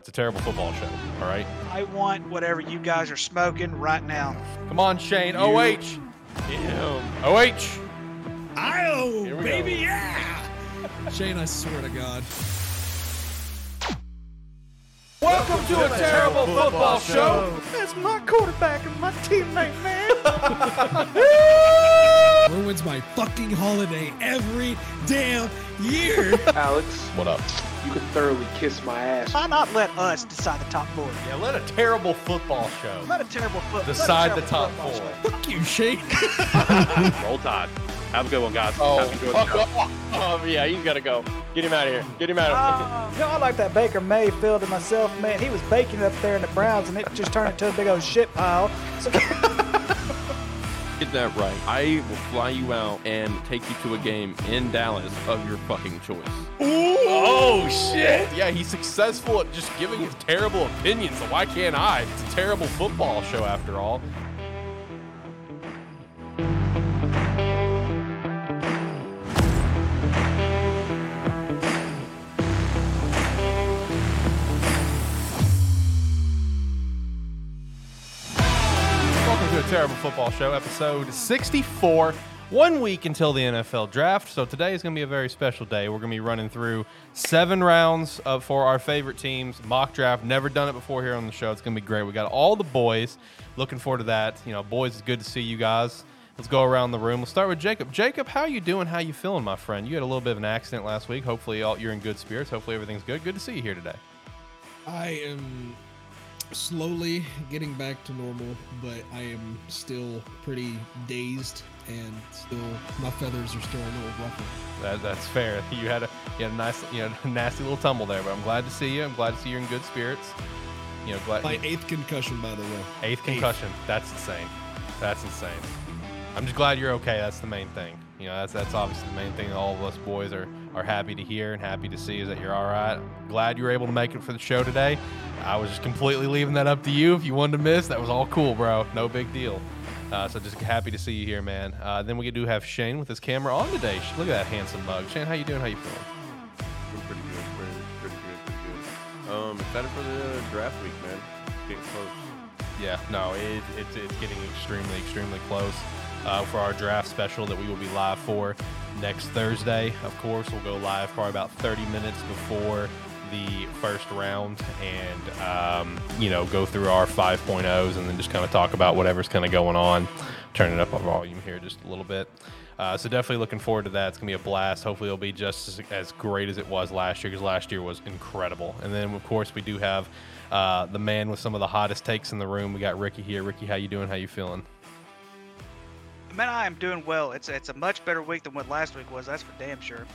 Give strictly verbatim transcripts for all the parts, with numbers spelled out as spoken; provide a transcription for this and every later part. It's a terrible football show, all right? I want whatever you guys are smoking right now. Come on, Shane. You. O H. Ew. O H. I O, baby, go. Yeah. Shane, I swear to God. Welcome, Welcome to, to a terrible, terrible football, football show. show. That's my quarterback and my teammate, man. Ruins my fucking holiday every damn year. Alex. What up? You can thoroughly kiss my ass. Why not let us decide the top four? Yeah, let a terrible football show. Let a terrible football decide the top four. Show. Fuck you, Shane. Roll Tide. Have a good one, guys. Oh, oh, oh, oh, yeah, he's got to go. Get him out of here. Get him out of here. Uh, you know, I like that Baker Mayfield and myself, man. He was baking up there in the Browns, and it just turned into a big old shit pile. So- Get that right. I will fly you out and take you to a game in Dallas of your fucking choice. Ooh. Oh, shit. Yeah, he's successful at just giving his terrible opinions, so why can't I? It's a terrible football show after all. Terrible football show, episode sixty-four, one week until the N F L draft. So today is going to be a very special day. We're going to be running through seven rounds of, for our favorite teams, mock draft. Never done it before here on the show. It's going to be great. We got all the boys. Looking forward to that. You know, boys, it's good to see you guys. Let's go around the room. We'll start with Jacob. Jacob, how you doing? How you feeling, my friend? You had a little bit of an accident last week. Hopefully all, you're in good spirits. Hopefully everything's good. Good to see you here today. I am... slowly getting back to normal, but I am still pretty dazed and still my feathers are still a little ruffled. That, that's fair. You had a you had a nice you know nasty little tumble there, but I'm glad to see you. I'm glad to see you're in good spirits. You know, glad. My eighth concussion, by the way. Eighth concussion. Eighth. That's insane. That's insane. I'm just glad you're okay. That's the main thing. You know, that's that's obviously the main thing that all of us boys are. are happy to hear and happy to see is that you're all right. I'm glad you were able to make it for the show today. I was just completely leaving that up to you. If you wanted to miss, that was all cool, bro. No big deal. Uh, so just happy to see you here, man. Uh, then we do have Shane with his camera on today. Look at that handsome mug. Shane, how you doing? How you feeling? I'm pretty good, pretty, pretty good, pretty good. Um, excited for the draft week, man. Getting close. Yeah, no, it, it's it's getting extremely, extremely close. Uh, for our draft special that we will be live for next Thursday. Of course, we'll go live probably about thirty minutes before the first round and, um, you know, go through our five point ohs and then just kind of talk about whatever's kind of going on. Turning up our volume here just a little bit. Uh, so definitely looking forward to that. It's going to be a blast. Hopefully it'll be just as, as great as it was last year because last year was incredible. And then, of course, we do have uh, the man with some of the hottest takes in the room. We got Ricky here. Ricky, how you doing? How you feeling? Man, I am doing well. It's it's a much better week than what last week was. That's for damn sure.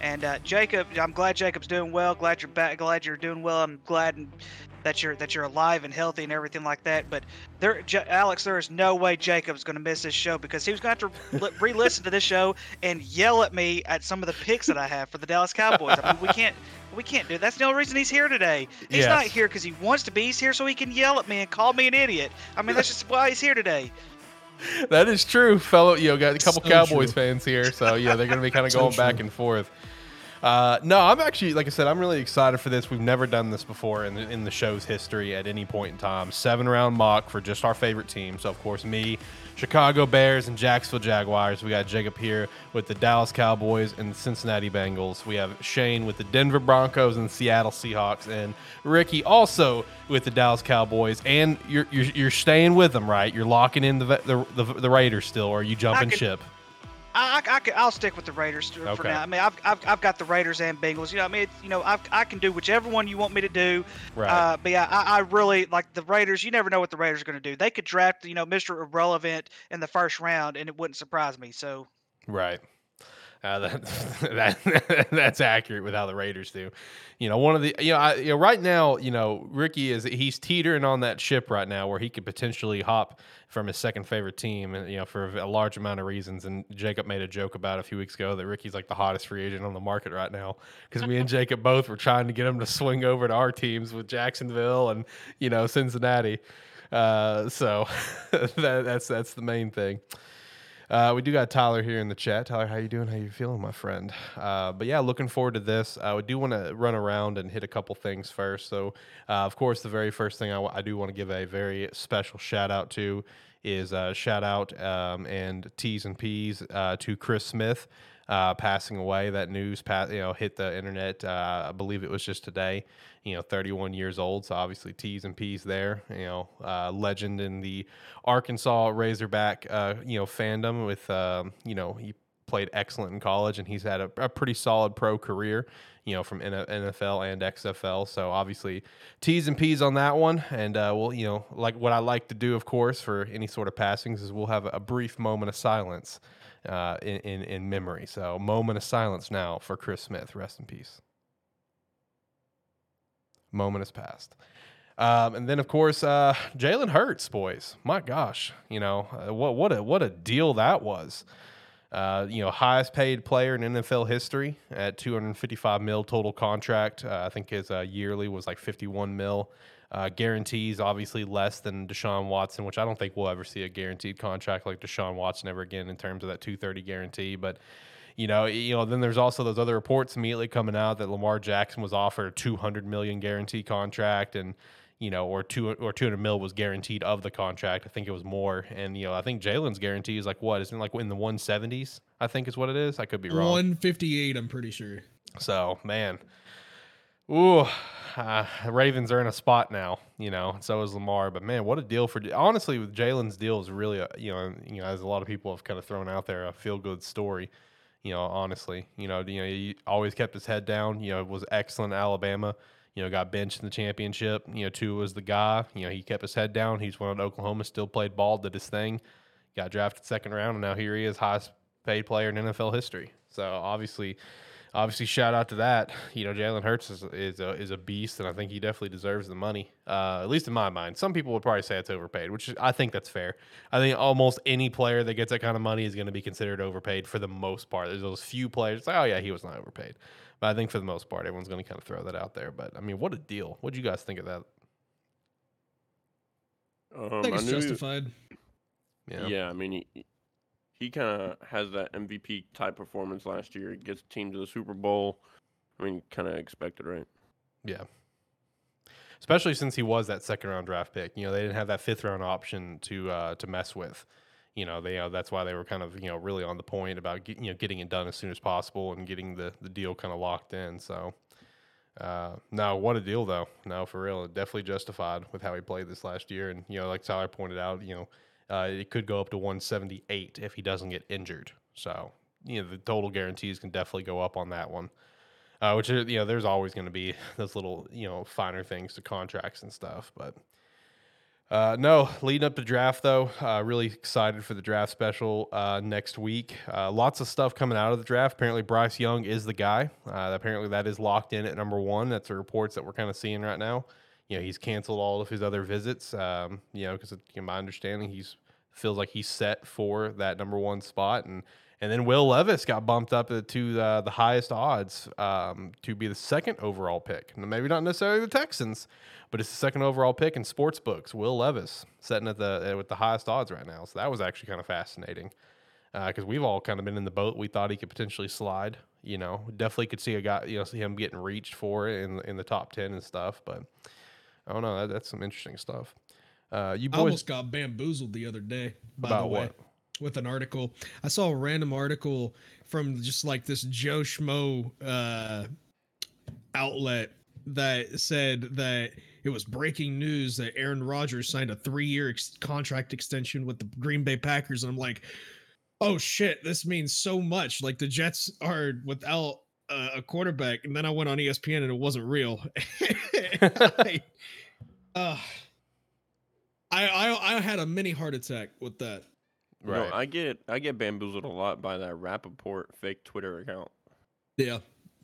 And uh, Jacob, I'm glad Jacob's doing well. Glad you're back. Glad you're doing well. I'm glad that you're that you're alive and healthy and everything like that. But there, J- Alex, there is no way Jacob's going to miss this show because he was going to have to re-listen to this show and yell at me at some of the picks that I have for the Dallas Cowboys. I mean, we can't. We can't do it. That's the only reason he's here today. He's yes. not here because he wants to be. He's here so he can yell at me and call me an idiot. I mean, that's just why he's here today. That is true, fellow. You know, got a couple so Cowboys true. fans here, so yeah, they're going to be kind of so going true. back and forth. Uh, no, I'm actually, like I said, I'm really excited for this. We've never done this before in the, in the show's history at any point in time. Seven round mock for just our favorite team. So of course, me, Chicago Bears, and Jacksonville Jaguars. We got Jacob here with the Dallas Cowboys and the Cincinnati Bengals. We have Shane with the Denver Broncos and the Seattle Seahawks, and Ricky also with the Dallas Cowboys. And you're you're, you're staying with them, right? You're locking in the the, the, the Raiders still, or are you jumping could- ship? I, I, I'll stick with the Raiders for okay. now. I mean, I've, I've I've got the Raiders and Bengals. You know, I mean, you know, I've, I can do whichever one you want me to do. Right. Uh, but yeah, I, I really like the Raiders. You never know what the Raiders are going to do. They could draft, you know, Mister Irrelevant in the first round, and it wouldn't surprise me. So. Right. Uh, that, that that's accurate with how the Raiders do. You know, one of the you know, I, you know right now, you know, Ricky is he's teetering on that ship right now where he could potentially hop from his second favorite team, and you know, for a large amount of reasons. And Jacob made a joke about a few weeks ago that Ricky's like the hottest free agent on the market right now because me and Jacob both were trying to get him to swing over to our teams with Jacksonville and you know Cincinnati. Uh, so that, that's that's the main thing. Uh, we do got Tyler here in the chat. Tyler, how you doing? How you feeling, my friend? Uh, but yeah, looking forward to this. I uh, do want to run around and hit a couple things first. So, uh, of course, the very first thing I, w- I do want to give a very special shout out to is a uh, shout out um, and T's and P's uh, to Chris Smith uh, passing away. That news, pa- you know, hit the internet. Uh, I believe it was just today. You know, thirty-one years old. So obviously T's and P's there. You know, uh, legend in the Arkansas Razorback, uh, you know, fandom. With um, you know, he played excellent in college, and he's had a, a pretty solid pro career. You know, from N F L and X F L. So obviously T's and P's on that one. And uh, well, you know, like what I like to do, of course, for any sort of passings is we'll have a brief moment of silence uh, in, in in memory. So moment of silence now for Chris Smith. Rest in peace. Moment has passed. Um, and then, of course, uh, Jalen Hurts, boys. My gosh, you know, uh, what what a what a deal that was. Uh, you know, highest paid player in N F L history at two hundred fifty-five mil total contract. Uh, I think his uh, yearly was like fifty-one mil. Uh, guarantees, obviously, less than Deshaun Watson, which I don't think we'll ever see a guaranteed contract like Deshaun Watson ever again in terms of that two thirty guarantee. But You know, you know. Then there's also those other reports immediately coming out that Lamar Jackson was offered a two hundred million guarantee contract, and you know, or two or two hundred mil was guaranteed of the contract. I think it was more, and you know, I think Jalen's guarantee is like what? Isn't it like in the one seventies? I think is what it is. I could be wrong. one fifty-eight, I'm pretty sure. So, man, ooh, uh, Ravens are in a spot now. You know, and so is Lamar. But man, what a deal for honestly with Jalen's deal is really a, you know, you know, as a lot of people have kind of thrown out there, a feel good story. You know, honestly, you know, you know, he always kept his head down. You know, was excellent at Alabama. You know, got benched in the championship. You know, Tua was the guy. You know, he kept his head down. He's went to Oklahoma, still played ball, did his thing. Got drafted second round, and now here he is, highest paid player in N F L history. So obviously, obviously, shout out to that. You know, Jalen Hurts is is a, is a beast, and I think he definitely deserves the money. Uh, at least in my mind, some people would probably say it's overpaid, which I think that's fair. I think almost any player that gets that kind of money is going to be considered overpaid for the most part. There's those few players. It's like, oh yeah, he was not overpaid, but I think for the most part, everyone's going to kind of throw that out there. But I mean, what a deal! What do you guys think of that? Um, I think it's I justified. You... Yeah. Yeah, I mean, he, he kind of has that M V P type performance last year. He gets the team to the Super Bowl. I mean, kind of expected, right? Yeah. Especially since he was that second-round draft pick. You know, they didn't have that fifth-round option to uh, to mess with. You know, they uh, that's why they were kind of, you know, really on the point about, get, you know, getting it done as soon as possible and getting the, the deal kind of locked in. So, uh, no, what a deal, though. No, for real. Definitely justified with how he played this last year. And, you know, like Tyler pointed out, you know, uh, it could go up to one seventy-eight if he doesn't get injured. So, you know, the total guarantees can definitely go up on that one. Uh, which, you know, there's always going to be those little, you know, finer things to contracts and stuff. But, uh, no, leading up to draft, though, uh, really excited for the draft special uh, next week. Uh, lots of stuff coming out of the draft. Apparently, Bryce Young is the guy. Uh, apparently, that is locked in at number one. That's the reports that we're kind of seeing right now. You know, he's canceled all of his other visits, um, you know, because in my understanding, he's feels like he's set for that number one spot. And, And then Will Levis got bumped up to the, the highest odds um, to be the second overall pick. Now, maybe not necessarily the Texans, but it's the second overall pick in sports books. Will Levis sitting at the with the highest odds right now. So that was actually kind of fascinating because uh, we've all kind of been in the boat. We thought he could potentially slide. You know, definitely could see a guy. You know, see him getting reached for it in in the top ten and stuff. But I don't know. That, that's some interesting stuff. Uh, you boys I almost got bamboozled the other day. By about the way. What? With an article. I saw a random article from just like this Joe Schmo uh, outlet that said that it was breaking news that Aaron Rodgers signed a three-year ex- contract extension with the Green Bay Packers. And I'm like, oh shit, this means so much. Like the Jets are without uh, a quarterback. And then I went on E S P N and it wasn't real. I, uh, I, I, I had a mini heart attack with that. Right. No, I get I get bamboozled a lot by that Rappaport fake Twitter account. Yeah,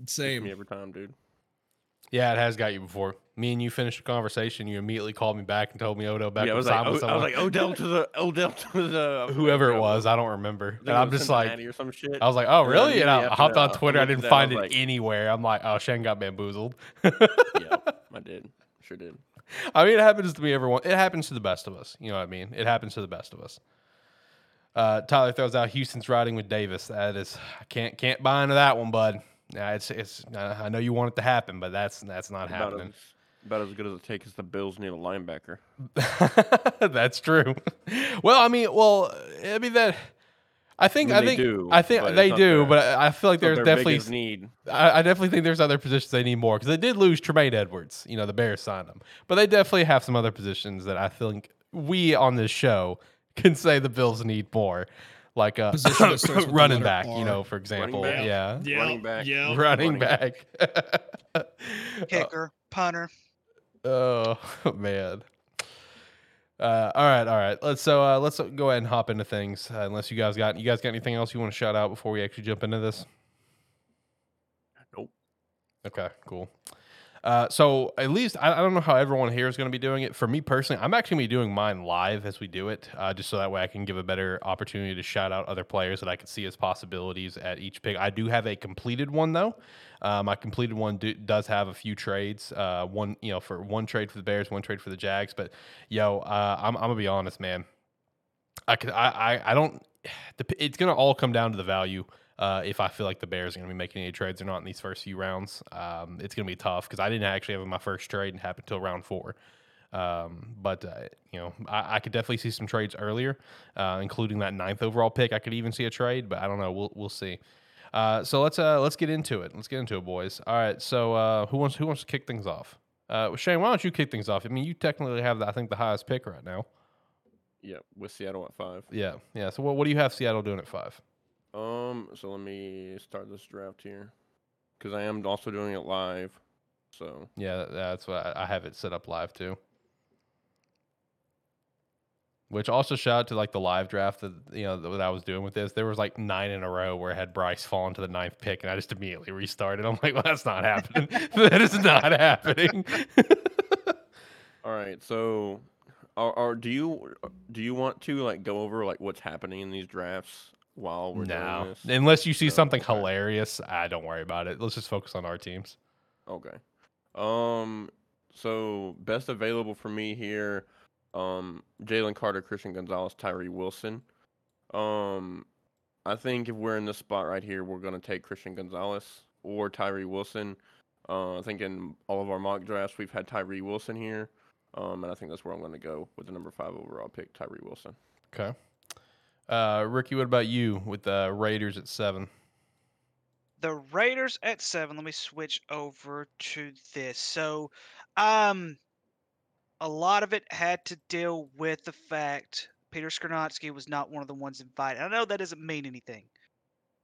same. Every time, dude. Yeah, it has got you before. Me and you finished a conversation. You immediately called me back and told me Odell back. Yeah, I was, like, o- I was like Odell to the Odell to the whoever it was. I don't remember. And I'm just like or some shit. I was like, oh really? And I hopped on Twitter. I didn't find it anywhere. I'm like, oh, Shane got bamboozled. Yeah, I did. Sure did. I mean, it happens to me. Everyone. It happens to the best of us. You know what I mean? It happens to the best of us. Uh, Tyler throws out Houston's riding with Davis. That is, I can't can't buy into that one, bud. Yeah, it's it's. Uh, I know you want it to happen, but that's that's not about happening. As, about as good as it takes. As the Bills need a linebacker. That's true. Well, I mean, well, I mean that. I think I, mean, I think do, I think they do, their, but I feel like there's definitely need. I, I definitely think there's other positions they need more because they did lose Tremaine Edwards. You know, the Bears signed him, but they definitely have some other positions that I think we on this show can say the Bills need more, like a running back. R. You know, for example, running yeah. yeah, running back, yeah. running back, kicker, punter. Oh man. Uh, all right, all right. Let's so uh, let's go ahead and hop into things. Uh, unless you guys got you guys got anything else you want to shout out before we actually jump into this? Nope. Okay, cool. Uh, so at least I, I don't know how everyone here is going to be doing it. For me personally, I'm actually going to be doing mine live as we do it, uh, just so that way I can give a better opportunity to shout out other players that I can see as possibilities at each pick. I do have a completed one though. Um, my completed one do, does have a few trades. Uh, one, you know, for one trade for the Bears, one trade for the Jags. But yo, uh, I'm, I'm gonna be honest, man. I could, I, I, I don't. It's gonna all come down to the value. Uh, if I feel like the Bears are gonna be making any trades or not in these first few rounds, um, it's gonna be tough because I didn't actually have my first trade and happened till round four. Um, but uh, you know, I, I could definitely see some trades earlier, uh, including that ninth overall pick. I could even see a trade, but I don't know. We'll, we'll see. Uh, so let's uh, let's get into it. Let's get into it, boys. All right. So uh, who wants who wants to kick things off? Uh, Shane, why don't you kick things off? I mean, you technically have the, I think the highest pick right now. Yeah, with Seattle at five. Yeah, yeah. So what what do you have Seattle doing at five? Um. So let me start this draft here, because I am also doing it live. So yeah, that's why I have it set up live too. Which also shout out to like the live draft that you know that I was doing with this. There was like nine in a row where I had Bryce fall into the ninth pick, and I just immediately restarted. I'm like, well, that's not happening. That is not happening. All right, so, are, are do you do you want to like go over like what's happening in these drafts while we're no. doing this? Unless you see so, something okay. hilarious, I don't worry about it. Let's just focus on our teams. Okay. Um. So best available for me here. Um, Jalen Carter, Christian Gonzalez, Tyree Wilson. Um, I think if we're in this spot right here, we're going to take Christian Gonzalez or Tyree Wilson. Uh, I think in all of our mock drafts, we've had Tyree Wilson here. Um, and I think that's where I'm going to go with the number five overall pick, Tyree Wilson. Okay. Uh, Ricky, what about you with the Raiders at seven? The Raiders at seven. Let me switch over to this. So, um... a lot of it had to deal with the fact Peter Skornitsky was not one of the ones invited. I know that doesn't mean anything,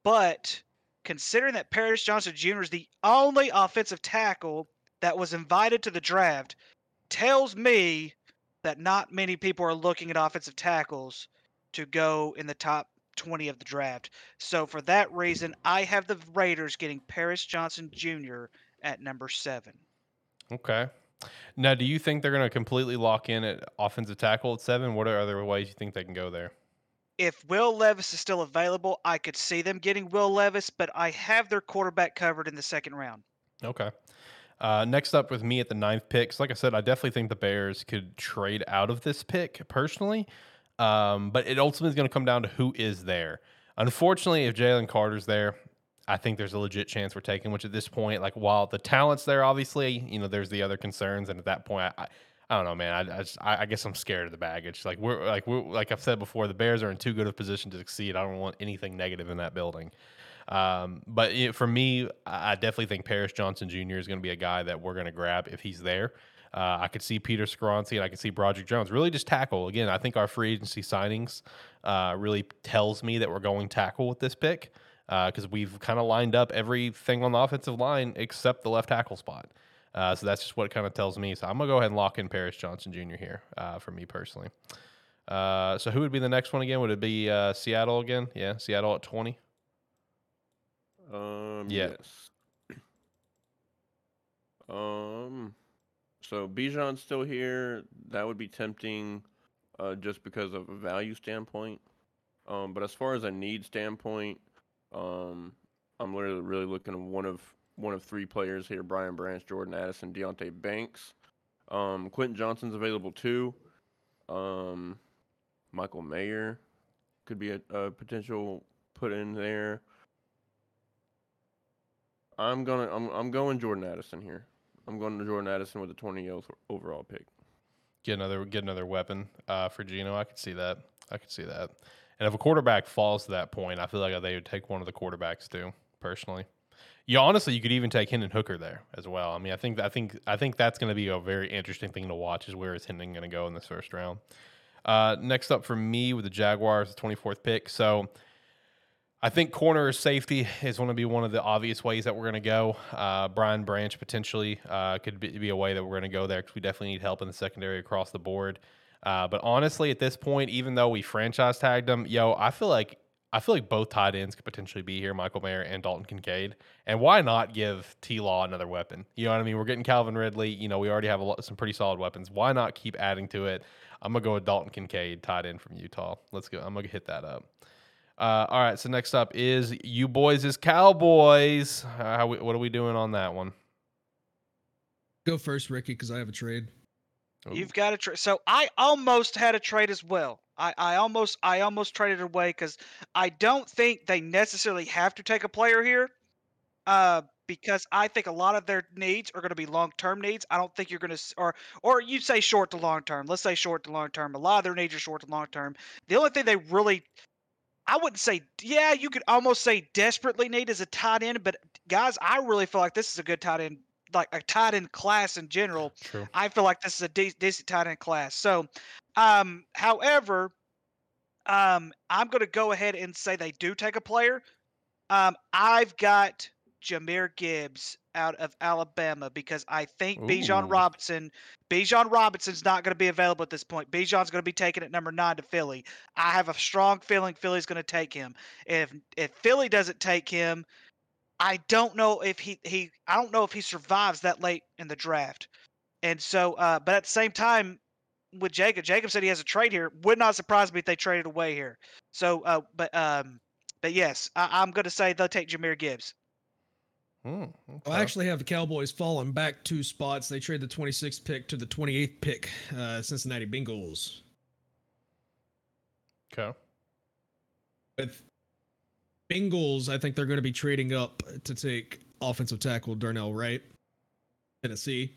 but considering that Paris Johnson Junior is the only offensive tackle that was invited to the draft, tells me that not many people are looking at offensive tackles to go in the top twenty of the draft. So for that reason, I have the Raiders getting Paris Johnson Junior at number seven. Okay. Now, do you think they're going to completely lock in at offensive tackle at seven? What are other ways you think they can go there? If Will Levis is still available, I could see them getting Will Levis, but I have their quarterback covered in the second round. Okay. Uh, next up with me at the ninth pick. So like I said, I definitely think the Bears could trade out of this pick personally, um, but it ultimately is going to come down to who is there. Unfortunately, if Jalen Carter's there, I think there's a legit chance we're taking, which at this point, like while the talent's there, obviously, you know, there's the other concerns. And at that point, I, I, I don't know, man, I, I, just, I, I guess I'm scared of the baggage. Like we're like, we're like I've said before, the Bears are in too good of a position to succeed. I don't want anything negative in that building. Um, but it, for me, I definitely think Paris Johnson Junior is going to be a guy that we're going to grab if he's there. Uh, I could see Peter Skoronsky and I could see Broderick Jones really just tackle. Again, I think our free agency signings uh, really tells me that we're going tackle with this pick. Because uh, we've kind of lined up everything on the offensive line except the left tackle spot. Uh, so that's just what it kind of tells me. So I'm going to go ahead and lock in Paris Johnson Junior here uh, for me personally. Uh, so who would be the next one again? Would it be uh, Seattle again? Yeah, Seattle at twenty. Um, yeah. Yes. Um, so Bijan's still here. That would be tempting uh, just because of a value standpoint. Um, but as far as a need standpoint, Um, I'm literally really looking at one of one of three players here: Brian Branch, Jordan Addison, Deonte Banks. Um, Quentin Johnson's available too. Um, Michael Mayer could be a, a potential put in there. I'm gonna I'm I'm going Jordan Addison here. I'm going to Jordan Addison with the twentieth overall pick. Get another get another weapon uh, for Geno. I could see that. I could see that. And if a quarterback falls to that point, I feel like they would take one of the quarterbacks too. Personally, you honestly you could even take Hendon Hooker there as well. I mean, I think I think I think that's going to be a very interesting thing to watch. Is where is Hendon going to go in this first round? Uh, next up for me with the Jaguars, the twenty-fourth pick. So. I think corner or safety is going to be one of the obvious ways that we're going to go. Uh, Brian Branch potentially uh, could be, be a way that we're going to go there because we definitely need help in the secondary across the board. Uh, but honestly, at this point, even though we franchise tagged them, yo, I feel like I feel like both tight ends could potentially be here, Michael Mayer and Dalton Kincaid. And why not give T-Law another weapon? You know what I mean? We're getting Calvin Ridley. You know, we already have a lot, some pretty solid weapons. Why not keep adding to it? I'm going to go with Dalton Kincaid, tight end from Utah. Let's go. I'm going to hit that up. Uh, all right, so next up is you boys is Cowboys. Uh, how we, what are we doing on that one? Go first, Ricky, because I have a trade. Ooh. You've got a trade. So I almost had a trade as well. I, I almost I almost traded away because I don't think they necessarily have to take a player here uh, because I think a lot of their needs are going to be long-term needs. I don't think you're going to – or or you say short to long-term. Let's say short to long-term. A lot of their needs are short to long-term. The only thing they really – I wouldn't say, yeah, you could almost say desperately need as a tight end, but guys, I really feel like this is a good tight end, like a tight end class in general. True. I feel like this is a de- decent tight end class. So, um, however, um, I'm going to go ahead and say they do take a player. Um, I've got Jahmyr Gibbs out of Alabama because I think Ooh. Bijan Robinson, Bijan Robinson's not going to be available at this point. Bijan's going to be taken at number nine to Philly. I have a strong feeling Philly's going to take him. If if Philly doesn't take him, I don't know if he, he I don't know if he survives that late in the draft. And so, uh, but at the same time, with Jacob, Jacob said he has a trade here. Would not surprise me if they traded away here. So, uh, but um, but yes, I, I'm going to say they'll take Jahmyr Gibbs. Hmm, okay. I actually have the Cowboys falling back two spots. They trade the twenty-sixth pick to the twenty-eighth pick, uh, Cincinnati Bengals. Okay. With Bengals, I think they're going to be trading up to take offensive tackle Darnell Wright, Tennessee.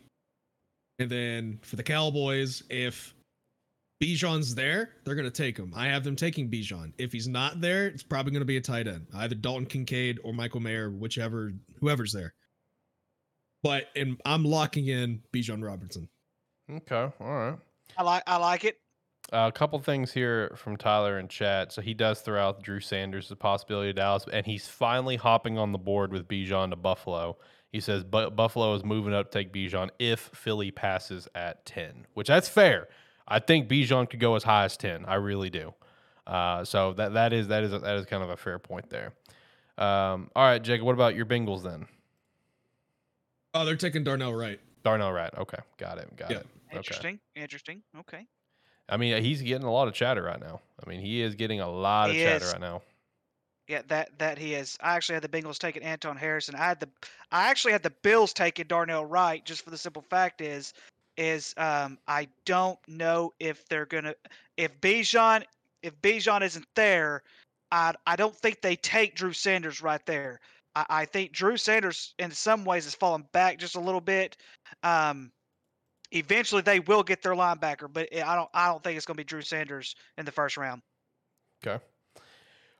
And then for the Cowboys, if Bijan's there, they're going to take him. I have them taking Bijan. If he's not there, it's probably going to be a tight end, either Dalton Kincaid or Michael Mayer, whichever, whoever's there. But and I'm locking in Bijan Robinson. Okay, all right. I like I like it. Uh, a couple things here from Tyler in chat. So he does throw out Drew Sanders as a possibility of Dallas, and he's finally hopping on the board with Bijan to Buffalo. He says but Buffalo is moving up to take Bijan if Philly passes at ten, which that's fair. I think Bijan could go as high as ten. I really do. Uh, so that that is that is that is kind of a fair point there. Um, all right, Jacob. What about your Bengals then? Oh, they're taking Darnell Wright. Darnell Wright. Okay, got it. Got yeah. it. Okay. Interesting. Interesting. Okay. I mean, he's getting a lot of chatter right now. I mean, he is getting a lot he of chatter is. right now. Yeah, that that he is. I actually had the Bengals taking Anton Harrison. I had the I actually had the Bills taking Darnell Wright. Just for the simple fact is. Is um I don't know if they're gonna if Bijan if Bijan isn't there, I I don't think they take Drew Sanders right there. I, I think Drew Sanders in some ways is falling back just a little bit. Um, eventually they will get their linebacker, but I don't I don't think it's gonna be Drew Sanders in the first round. Okay.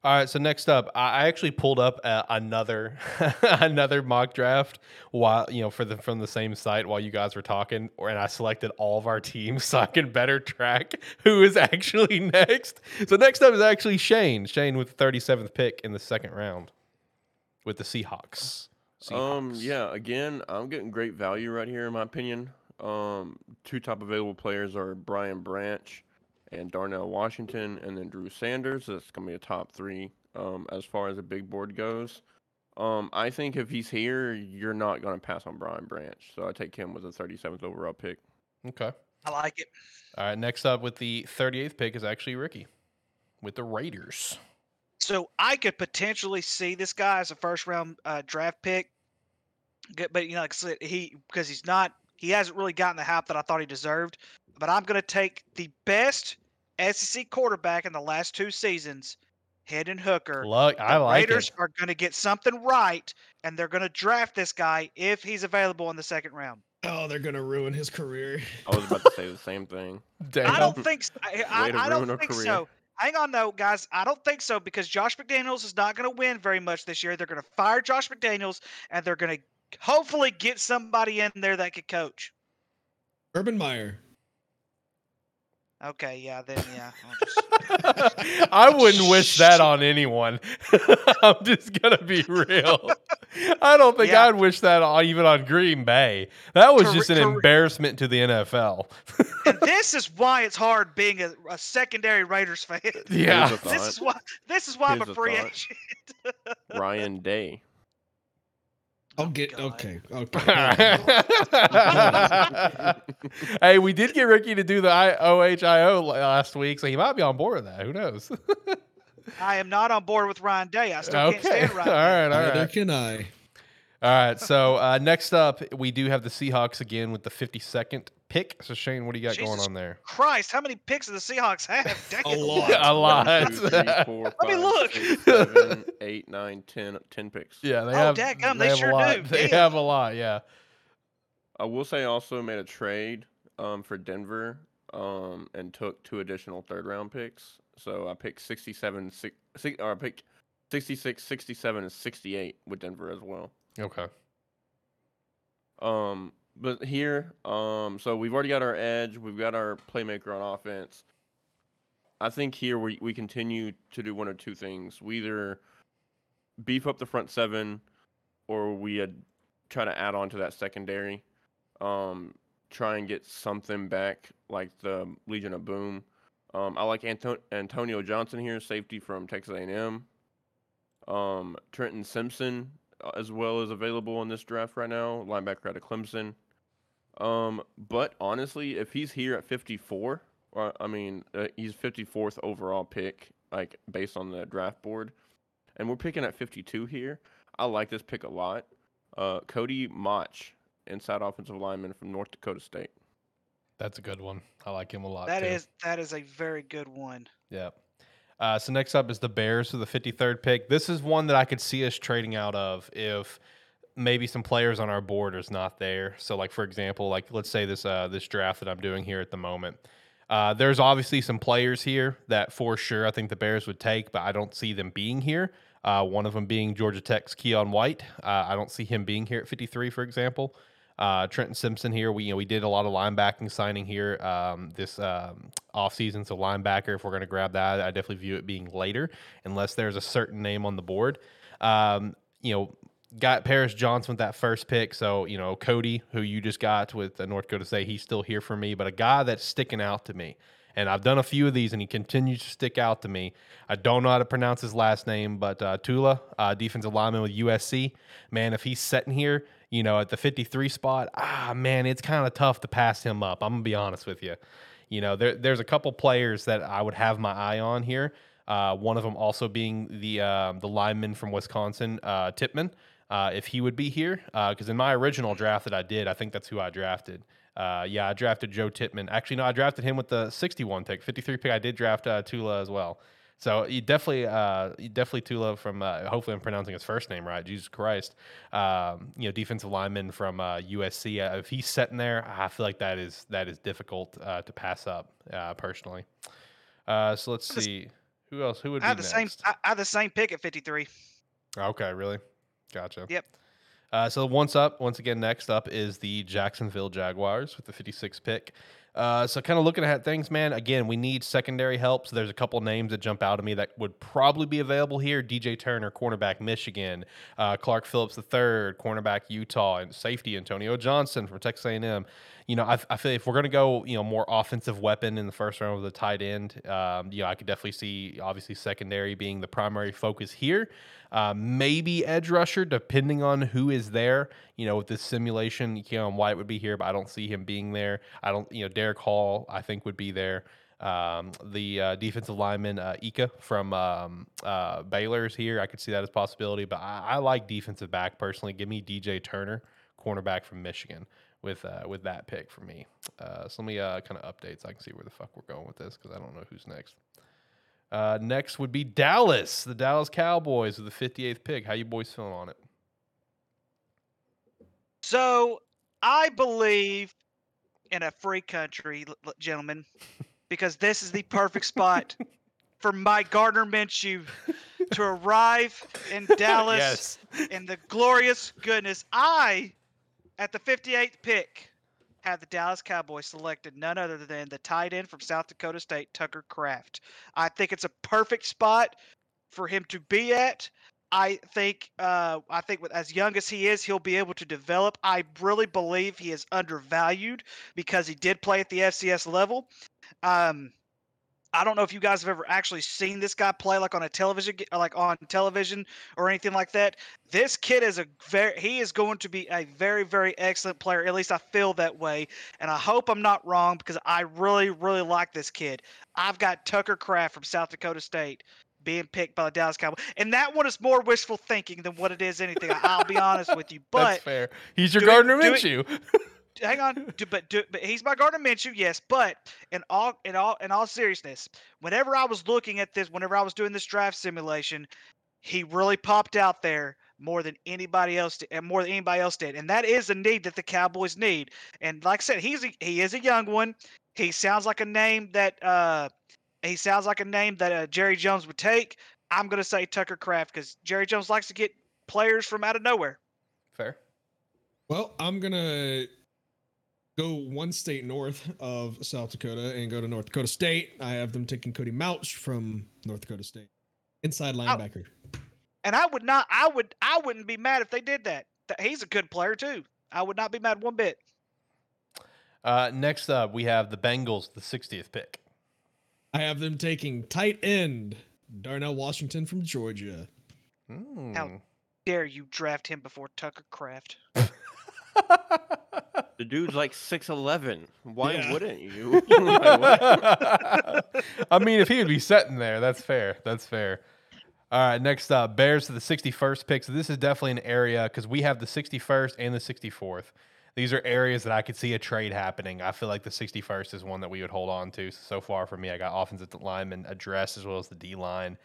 All right, so next up, I actually pulled up uh, another another mock draft while you know for the from the same site while you guys were talking, and I selected all of our teams so I can better track who is actually next. So next up is actually Shane, Shane with the thirty-seventh pick in the second round with the Seahawks. Seahawks. Um, yeah, again, I'm getting great value right here in my opinion. Um, two top available players are Brian Branch and Darnell Washington, and then Drew Sanders. That's going to be a top three um, as far as a big board goes. Um, I think if he's here, you're not going to pass on Brian Branch. So I take him with the thirty-seventh overall pick. Okay. I like it. All right, next up with the thirty-eighth pick is actually Ricky with the Raiders. So I could potentially see this guy as a first-round uh, draft pick. But, you know, like I said, he because he's not – he hasn't really gotten the hype that I thought he deserved. But I'm going to take the best – S E C quarterback in the last two seasons Hendon Hooker. Look, I the like Raiders it. are going to get something right, and they're going to draft this guy if he's available in the second round. Oh, they're going to ruin his career. I was about to say the same thing. Damn. I don't think so. I, I, I don't think career. so. Hang on, though, guys. I don't think so because Josh McDaniels is not going to win very much this year. They're going to fire Josh McDaniels, and they're going to hopefully get somebody in there that could coach. Urban Meyer. Okay, yeah, then, yeah. Just... I wouldn't wish that on anyone. I'm just going to be real. I don't think yeah. I'd wish that on, even on Green Bay. That was Car- just an Car- embarrassment to the N F L. And this is why it's hard being a, a secondary Raiders fan. Yeah. This is why, this is why I'm a free agent. Ryan Day. I'll get God. okay. Okay. Hey, we did get Ricky to do the O H I O last week, so he might be on board with that. Who knows? I am not on board with Ryan Day. I still okay. can't stand Ryan. All right, all right. Neither can I. All right. So uh, next up, we do have the Seahawks again with the fifty-second pick. So Shane, what do you got Jesus going on there? Christ, how many picks do the Seahawks have? Dang a lot. A lot. One, two, three, four, five, Let me look. Six, seven, eight, nine, ten, ten picks. Yeah, they oh, have. Dadgum, they, they have sure a lot. Do. They Damn. have a lot. Yeah. I will say, also made a trade um, for Denver um, and took two additional third-round picks. So I picked sixty-seven, six, six, or I picked sixty-six, sixty-seven, and sixty-eight with Denver as well. Okay. Um, but here, um, so we've already got our edge. We've got our playmaker on offense. I think here we we continue to do one of two things. We either beef up the front seven, or we uh, try to add on to that secondary. Um, try and get something back like the Legion of Boom. Um, I like Anto- Antonio Johnson here, safety from Texas A and M. Um, Trenton Simpson as well as available in this draft right now, linebacker out of Clemson. Um, but honestly, if he's here at fifty-four, I mean, uh, he's fifty-fourth overall pick, like based on the draft board, and we're picking at fifty-two here. I like this pick a lot. Uh, Cody Mauch, inside offensive lineman from North Dakota State. That's a good one. I like him a lot. That too. is that is a very good one. Yeah. Uh, so next up is the Bears for the fifty-third pick. This is one that I could see us trading out of if maybe some players on our board is not there. So, like, for example, like let's say this uh, this draft that I'm doing here at the moment. Uh, there's obviously some players here that for sure I think the Bears would take, but I don't see them being here. Uh, one of them being Georgia Tech's Keion White. Uh, I don't see him being here at fifty-three, for example. Uh, Trenton Simpson here. We you know we did a lot of linebacking signing here um, this um, offseason. So linebacker, if we're going to grab that, I definitely view it being later, unless there's a certain name on the board. Um, you know, got Paris Johnson with that first pick. So you know Cody, who you just got with North Dakota State, he's still here for me. But a guy that's sticking out to me, and I've done a few of these, and he continues to stick out to me. I don't know how to pronounce his last name, but uh, Tula, uh, defensive lineman with U S C. Man, if he's sitting here, you know, at the fifty-three spot, ah, man, it's kind of tough to pass him up. I'm going to be honest with you. You know, there, there's a couple players that I would have my eye on here. Uh, one of them also being the uh, the lineman from Wisconsin, uh, Tippmann, uh, if he would be here. Because uh, in my original draft that I did, I think that's who I drafted. Uh, yeah, I drafted Joe Tippmann. Actually, no, I drafted him with the sixty-one pick. fifty-three pick, I did draft uh, Tula as well. So you definitely, uh, you definitely Tula from. Uh, hopefully, I'm pronouncing his first name right. Jesus Christ, um, you know, defensive lineman from uh, U S C. Uh, if he's sitting there, I feel like that is that is difficult uh, to pass up uh, personally. Uh, so let's see who else. Who would be I have the next? same? I, I have the same pick at fifty-three. Okay, really? Gotcha. Yep. Uh, so once up, once again, next up is the Jacksonville Jaguars with the fifty-sixth pick. Uh, so kind of looking at things, man, again, we need secondary help. So there's a couple names that jump out at me that would probably be available here. D J Turner, cornerback, Michigan. Uh, Clark Phillips the third, cornerback, Utah. And safety, Antonio Johnson from Texas A and M. You know, I, I feel if we're going to go, you know, more offensive weapon in the first round with a tight end, um, you know, I could definitely see, obviously, secondary being the primary focus here. Uh, maybe edge rusher, depending on who is there. You know, with this simulation, Keion White would be here, but I don't see him being there. I don't, you know, Derek Hall, I think, would be there. Um, the uh, defensive lineman, uh, Ika from um, uh, Baylor is here. I could see that as a possibility, but I, I like defensive back personally. Give me D J Turner, cornerback from Michigan. With uh, with that pick for me, uh, so let me uh, kind of update so I can see where the fuck we're going with this because I don't know who's next. Uh, next would be Dallas, the Dallas Cowboys with the fifty-eighth pick. How you boys feeling on it? So I believe in a free country, gentlemen, because this is the perfect spot for Mike Gardner-Minshew to arrive in Dallas yes. in the glorious goodness. I, at the fifty-eighth pick, have the Dallas Cowboys selected none other than the tight end from South Dakota State, Tucker Kraft. I think it's a perfect spot for him to be at. I think uh, I think with as young as he is, he'll be able to develop. I really believe he is undervalued because he did play at the F C S level. Um, I don't know if you guys have ever actually seen this guy play like on a television, like on television or anything like that. This kid is a very, he is going to be a very, very excellent player. At least I feel that way. And I hope I'm not wrong because I really, really like this kid. I've got Tucker Kraft from South Dakota State being picked by the Dallas Cowboys. And that one is more wishful thinking than what it is anything. I'll be honest with you. But that's fair. He's your Gardner Minshew. Hang on, do, but do, but he's my Gardner Minshew, yes. But in all in all in all seriousness, whenever I was looking at this, whenever I was doing this draft simulation, he really popped out there more than anybody else, and more than anybody else did. And that is a need that the Cowboys need. And like I said, he's a, he is a young one. He sounds like a name that uh, he sounds like a name that uh, Jerry Jones would take. I'm gonna say Tucker Kraft because Jerry Jones likes to get players from out of nowhere. Fair. Well, I'm gonna go one state north of South Dakota and go to North Dakota State. I have them taking Cody Mauch from North Dakota State, inside linebacker. I, and I would not, I would, I wouldn't be mad if they did that. He's a good player too. I would not be mad one bit. Uh, next up, we have the Bengals, the sixtieth pick. I have them taking tight end Darnell Washington from Georgia. Mm. How dare you draft him before Tucker Kraft? The dude's like six eleven. Why yeah. wouldn't you? I mean, if he would be sitting there, that's fair. That's fair. All right, next up, Bears to the sixty-first pick. So this is definitely an area because we have the sixty-first and the sixty-fourth. These are areas that I could see a trade happening. I feel like the sixty-first is one that we would hold on to. So far for me, I got offensive lineman addressed as well as the D-line.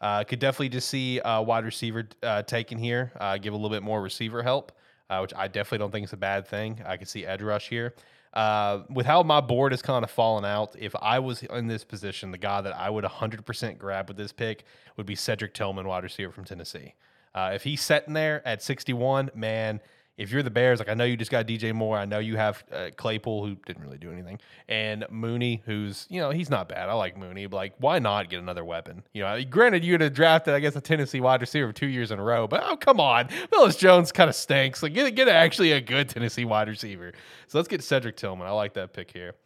Uh, could definitely just see uh, wide receiver uh, taken here, uh, give a little bit more receiver help. Uh, which I definitely don't think is a bad thing. I could see edge rush here. Uh, with how my board has kind of fallen out, if I was in this position, the guy that I would one hundred percent grab with this pick would be Cedric Tillman, wide receiver from Tennessee. Uh, if he's sitting there at sixty-one, man, if you're the Bears, like I know you just got D J Moore. I know you have uh, Claypool, who didn't really do anything, and Mooney, who's, you know, he's not bad. I like Mooney. But like, why not get another weapon? You know, granted, you would have drafted, I guess, a Tennessee wide receiver two years in a row, but oh, come on. Willis Jones kind of stinks. Like, get, get actually a good Tennessee wide receiver. So let's get Cedric Tillman. I like that pick here.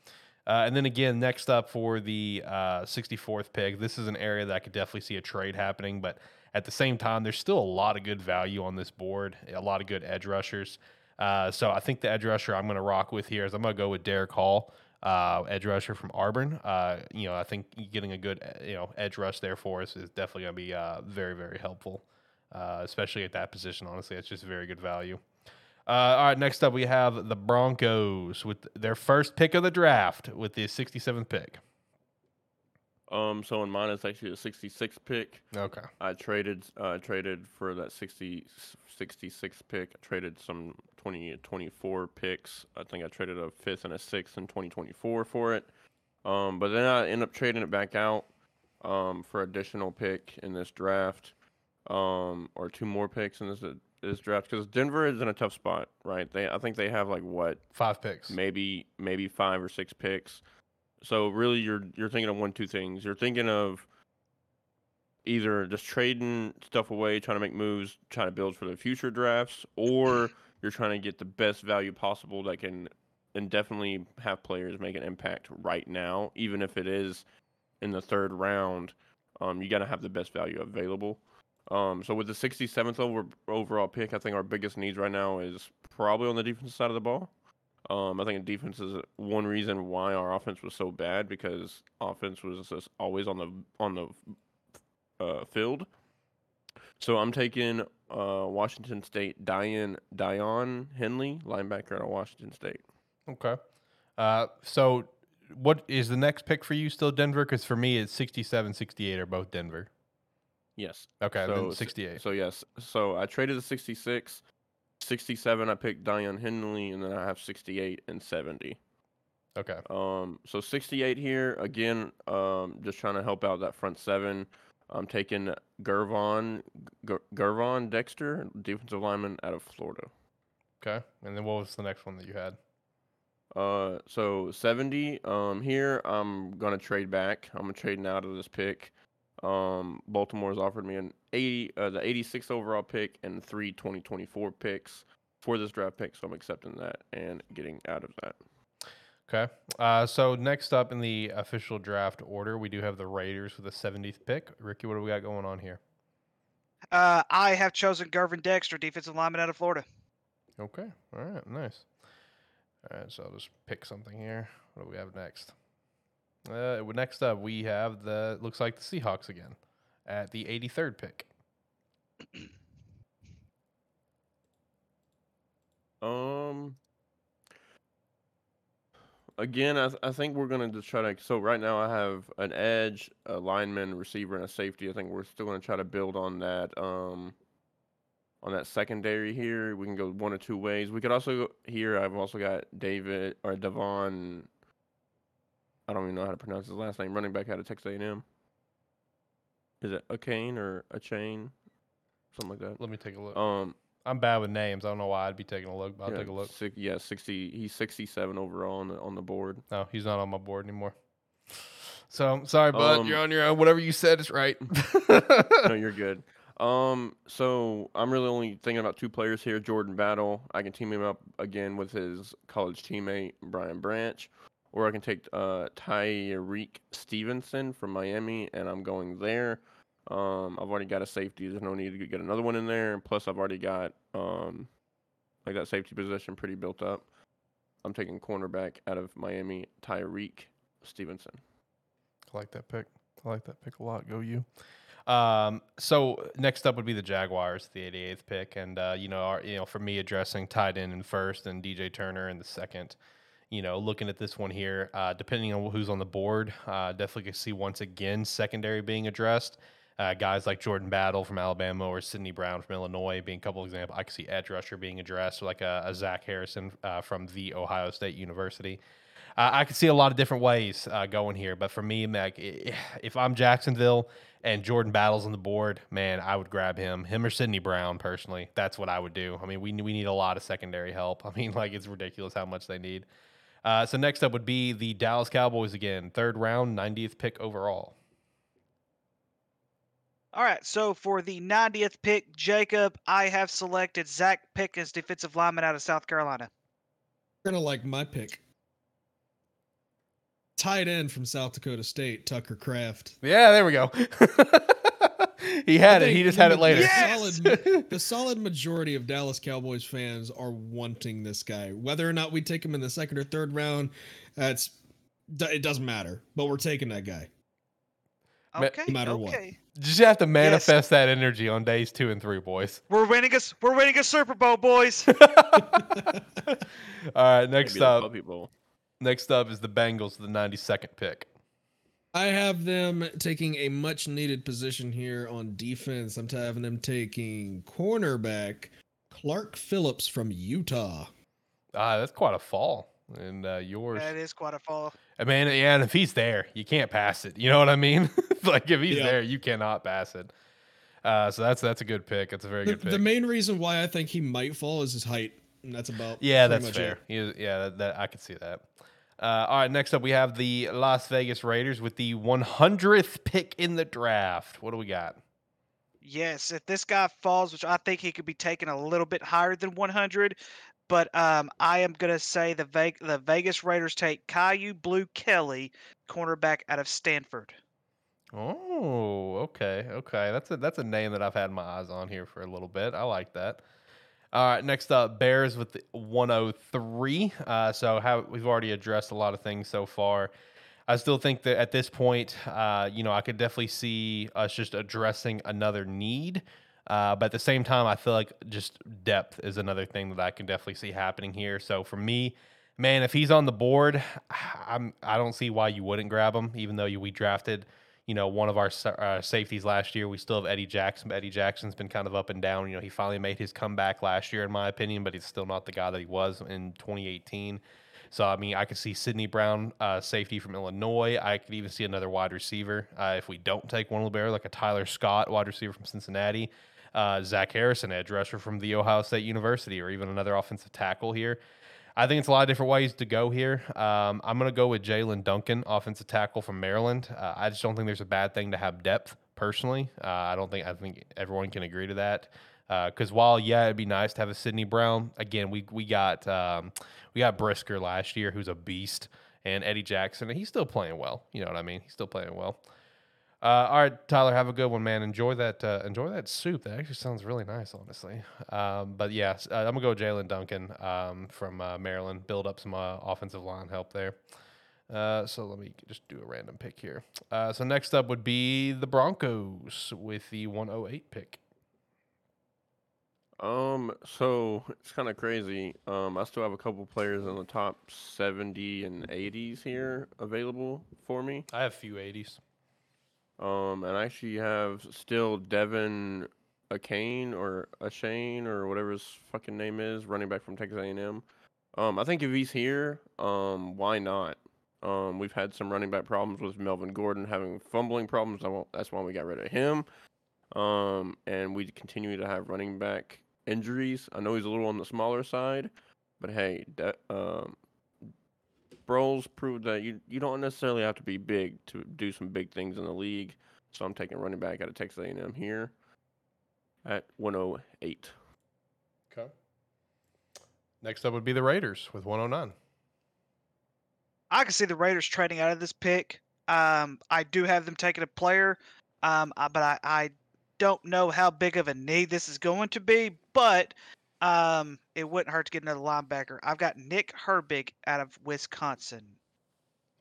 Uh, and then again, next up for the uh, sixty-fourth pick, this is an area that I could definitely see a trade happening, but at the same time, there's still a lot of good value on this board, a lot of good edge rushers. Uh, so I think the edge rusher I'm going to rock with here is I'm going to go with Derek Hall, uh, edge rusher from Auburn. Uh, you know, I think getting a good you know edge rush there for us is definitely going to be uh, very, very helpful, uh, especially at that position. Honestly, it's just very good value. Uh, all right, next up we have the Broncos with their first pick of the draft with the sixty-seventh pick. Um, so in mine, it's actually the sixty-sixth pick. Okay. I traded, uh, traded for that sixty, sixty-sixth pick. I traded some twenty, twenty-four picks. I think I traded a fifth and a sixth in twenty twenty-four for it. Um, but then I end up trading it back out, um, for additional pick in this draft, um, or two more picks in this uh, this draft because Denver is in a tough spot, right? They, I think they have like what five picks, maybe maybe five or six picks. So really, you're you're thinking of one, two things. You're thinking of either just trading stuff away, trying to make moves, trying to build for the future drafts, or you're trying to get the best value possible that can indefinitely have players make an impact right now, even if it is in the third round. Um, you got to have the best value available. Um, so with the sixty-seventh over, overall pick, I think our biggest needs right now is probably on the defensive side of the ball. Um, I think defense is one reason why our offense was so bad because offense was just always on the on the uh, field. So I'm taking uh, Washington State, Dion Dion Henley, linebacker out of Washington State. Okay. Uh, so what is the next pick for you still Denver? Because for me, it's sixty-seven, sixty-eight are both Denver. Yes. Okay, so then sixty-eight. So, yes. So, I traded the sixty-six. sixty-seven, I picked Dion Henley, and then I have sixty-eight and seventy. Okay. Um. So, sixty-eight here. Again, um, just trying to help out that front seven. I'm taking Gervon, Ger- Gervon Dexter, defensive lineman out of Florida. Okay. And then what was the next one that you had? Uh, so seventy. Um, here I'm gonna trade back. I'm trading out of this pick. Um, Baltimore's offered me an eighty, uh, the eighty-six overall pick and three twenty twenty-four picks for this draft pick. So I'm accepting that and getting out of that. Okay. Uh, so next up in the official draft order, we do have the Raiders with the seventieth pick. Ricky, what do we got going on here? Uh, I have chosen Gervon Dexter, defensive lineman out of Florida. Okay. All right. Nice. All right, so I'll just pick something here. What do we have next? Uh, next up, we have the, looks like the Seahawks again at the eighty-third pick. Um, again, I th- I think we're going to just try to, so right now I have an edge, a lineman, receiver, and a safety. I think we're still going to try to build on that, um, on that secondary here. We can go one or two ways. We could also go here. I've also got David or Devon. I don't even know how to pronounce his last name. Running back out of Texas A and M. Is it a cane or a chain? Something like that. Let me take a look. Um, I'm bad with names. I don't know why I'd be taking a look, but I'll yeah, take a look. Six, yeah, sixty. He's sixty-seven overall on the, on the board. No, he's not on my board anymore. So I'm sorry, bud. Um, you're on your own. Whatever you said is right. No, you're good. Um, so I'm really only thinking about two players here. Jordan Battle. I can team him up again with his college teammate, Brian Branch, or I can take, uh, Tyreek Stevenson from Miami, and I'm going there. Um, I've already got a safety. There's no need to get another one in there. Plus I've already got, um, like that safety position pretty built up. I'm taking cornerback out of Miami, Tyreek Stevenson. I like that pick. I like that pick a lot. Go you. Um, so next up would be the Jaguars, the eighty-eighth pick. And, uh, you know, our, you know, for me addressing tight end in first and D J Turner in the second, you know, looking at this one here, uh, depending on who's on the board, uh, definitely could see once again, secondary being addressed, uh, guys like Jordan Battle from Alabama or Sidney Brown from Illinois being a couple of examples. I could see edge rusher being addressed, like a, a Zach Harrison, uh, from the Ohio State University. Uh, I could see a lot of different ways uh, going here, but for me, Mac, if I'm Jacksonville and Jordan Battle's on the board, man, I would grab him, him or Sidney Brown personally. That's what I would do. I mean, we we need a lot of secondary help. I mean, like it's ridiculous how much they need. Uh, so next up would be the Dallas Cowboys again, third round, ninetieth pick overall. All right, so for the ninetieth pick, Jacob, I have selected Zach Pickens, defensive lineman out of South Carolina. You're gonna like my pick. Tight end from South Dakota State, Tucker Kraft. Yeah, there we go. He had it. He just had it later. The, yes! solid, the solid majority of Dallas Cowboys fans are wanting this guy. Whether or not we take him in the second or third round, that's uh, it doesn't matter. But we're taking that guy. Okay. No matter okay. what. You just have to manifest yes. that energy on days two and three, boys. We're winning a we're winning a Super Bowl, boys. All right, next Maybe up. Next up is the Bengals, the ninety-second pick. I have them taking a much-needed position here on defense. I'm having them taking cornerback Clark Phillips from Utah. Ah, that's quite a fall. And uh, yours. That is quite a fall. I mean, yeah, and if he's there, you can't pass it. You know what I mean? Like, if he's yeah. there, you cannot pass it. Uh, so that's that's a good pick. That's a very the, good pick. The main reason why I think he might fall is his height. And that's about yeah, that's fair. It. Yeah, that, that I could see that. Uh, all right, next up we have the Las Vegas Raiders with the one hundredth pick in the draft. What do we got? Yes, if this guy falls, which I think he could be taken a little bit higher than one hundred, but um, I am going to say the, Ve- the Vegas Raiders take Caillou Blue Kelly, cornerback out of Stanford. Oh, okay, okay. That's a, that's a name that I've had my eyes on here for a little bit. I like that. All right, next up, Bears with the one oh three. Uh, so how, we've already addressed a lot of things so far. I still think that at this point, uh, you know, I could definitely see us just addressing another need. Uh, but at the same time, I feel like just depth is another thing that I can definitely see happening here. So for me, man, if he's on the board, I'm, I don't see why you wouldn't grab him, even though you, we drafted, you know, one of our uh, safeties last year. We still have Eddie Jackson. Eddie Jackson's been kind of up and down. You know, he finally made his comeback last year, in my opinion, but he's still not the guy that he was in twenty eighteen. So, I mean, I could see Sidney Brown, uh, safety from Illinois. I could even see another wide receiver. Uh, if we don't take one libero, like a Tyler Scott, wide receiver from Cincinnati, uh, Zach Harrison, edge rusher from The Ohio State University, or even another offensive tackle here. I think it's a lot of different ways to go here. Um, I'm going to go with Jalen Duncan, offensive tackle from Maryland. Uh, I just don't think there's a bad thing to have depth, personally. Uh, I don't think I think everyone can agree to that. Because uh, while, yeah, it'd be nice to have a Sidney Brown, again, we we got um, we got Brisker last year, who's a beast, and Eddie Jackson, and he's still playing well. You know what I mean? He's still playing well. Uh, all right, Tyler, have a good one, man. Enjoy that uh, enjoy that soup. That actually sounds really nice, honestly. Um, but, yeah, uh, I'm going to go Jalen Duncan um, from uh, Maryland, build up some uh, offensive line help there. Uh, so let me just do a random pick here. Uh, so next up would be the Broncos with the one oh eight pick. Um, so it's kind of crazy. Um, I still have a couple players in the top seventy and eighties here available for me. I have a few eighties. Um, and I actually have still Devin Achane or Achane or whatever his fucking name is, running back from Texas A and M. Um, I think if he's here, um, why not? Um, we've had some running back problems with Melvin Gordon having fumbling problems. I won't, that's why we got rid of him. Um, and we continue to have running back injuries. I know he's a little on the smaller side, but hey, that, um, Broles proved that you, you don't necessarily have to be big to do some big things in the league. So I'm taking running back out of Texas A and M here at one oh eight. Okay. Next up would be the Raiders with one oh nine. I can see the Raiders trading out of this pick. Um, I do have them taking a player, um, but I, I don't know how big of a need this is going to be, but um, it wouldn't hurt to get another linebacker. I've got Nick Herbig out of Wisconsin.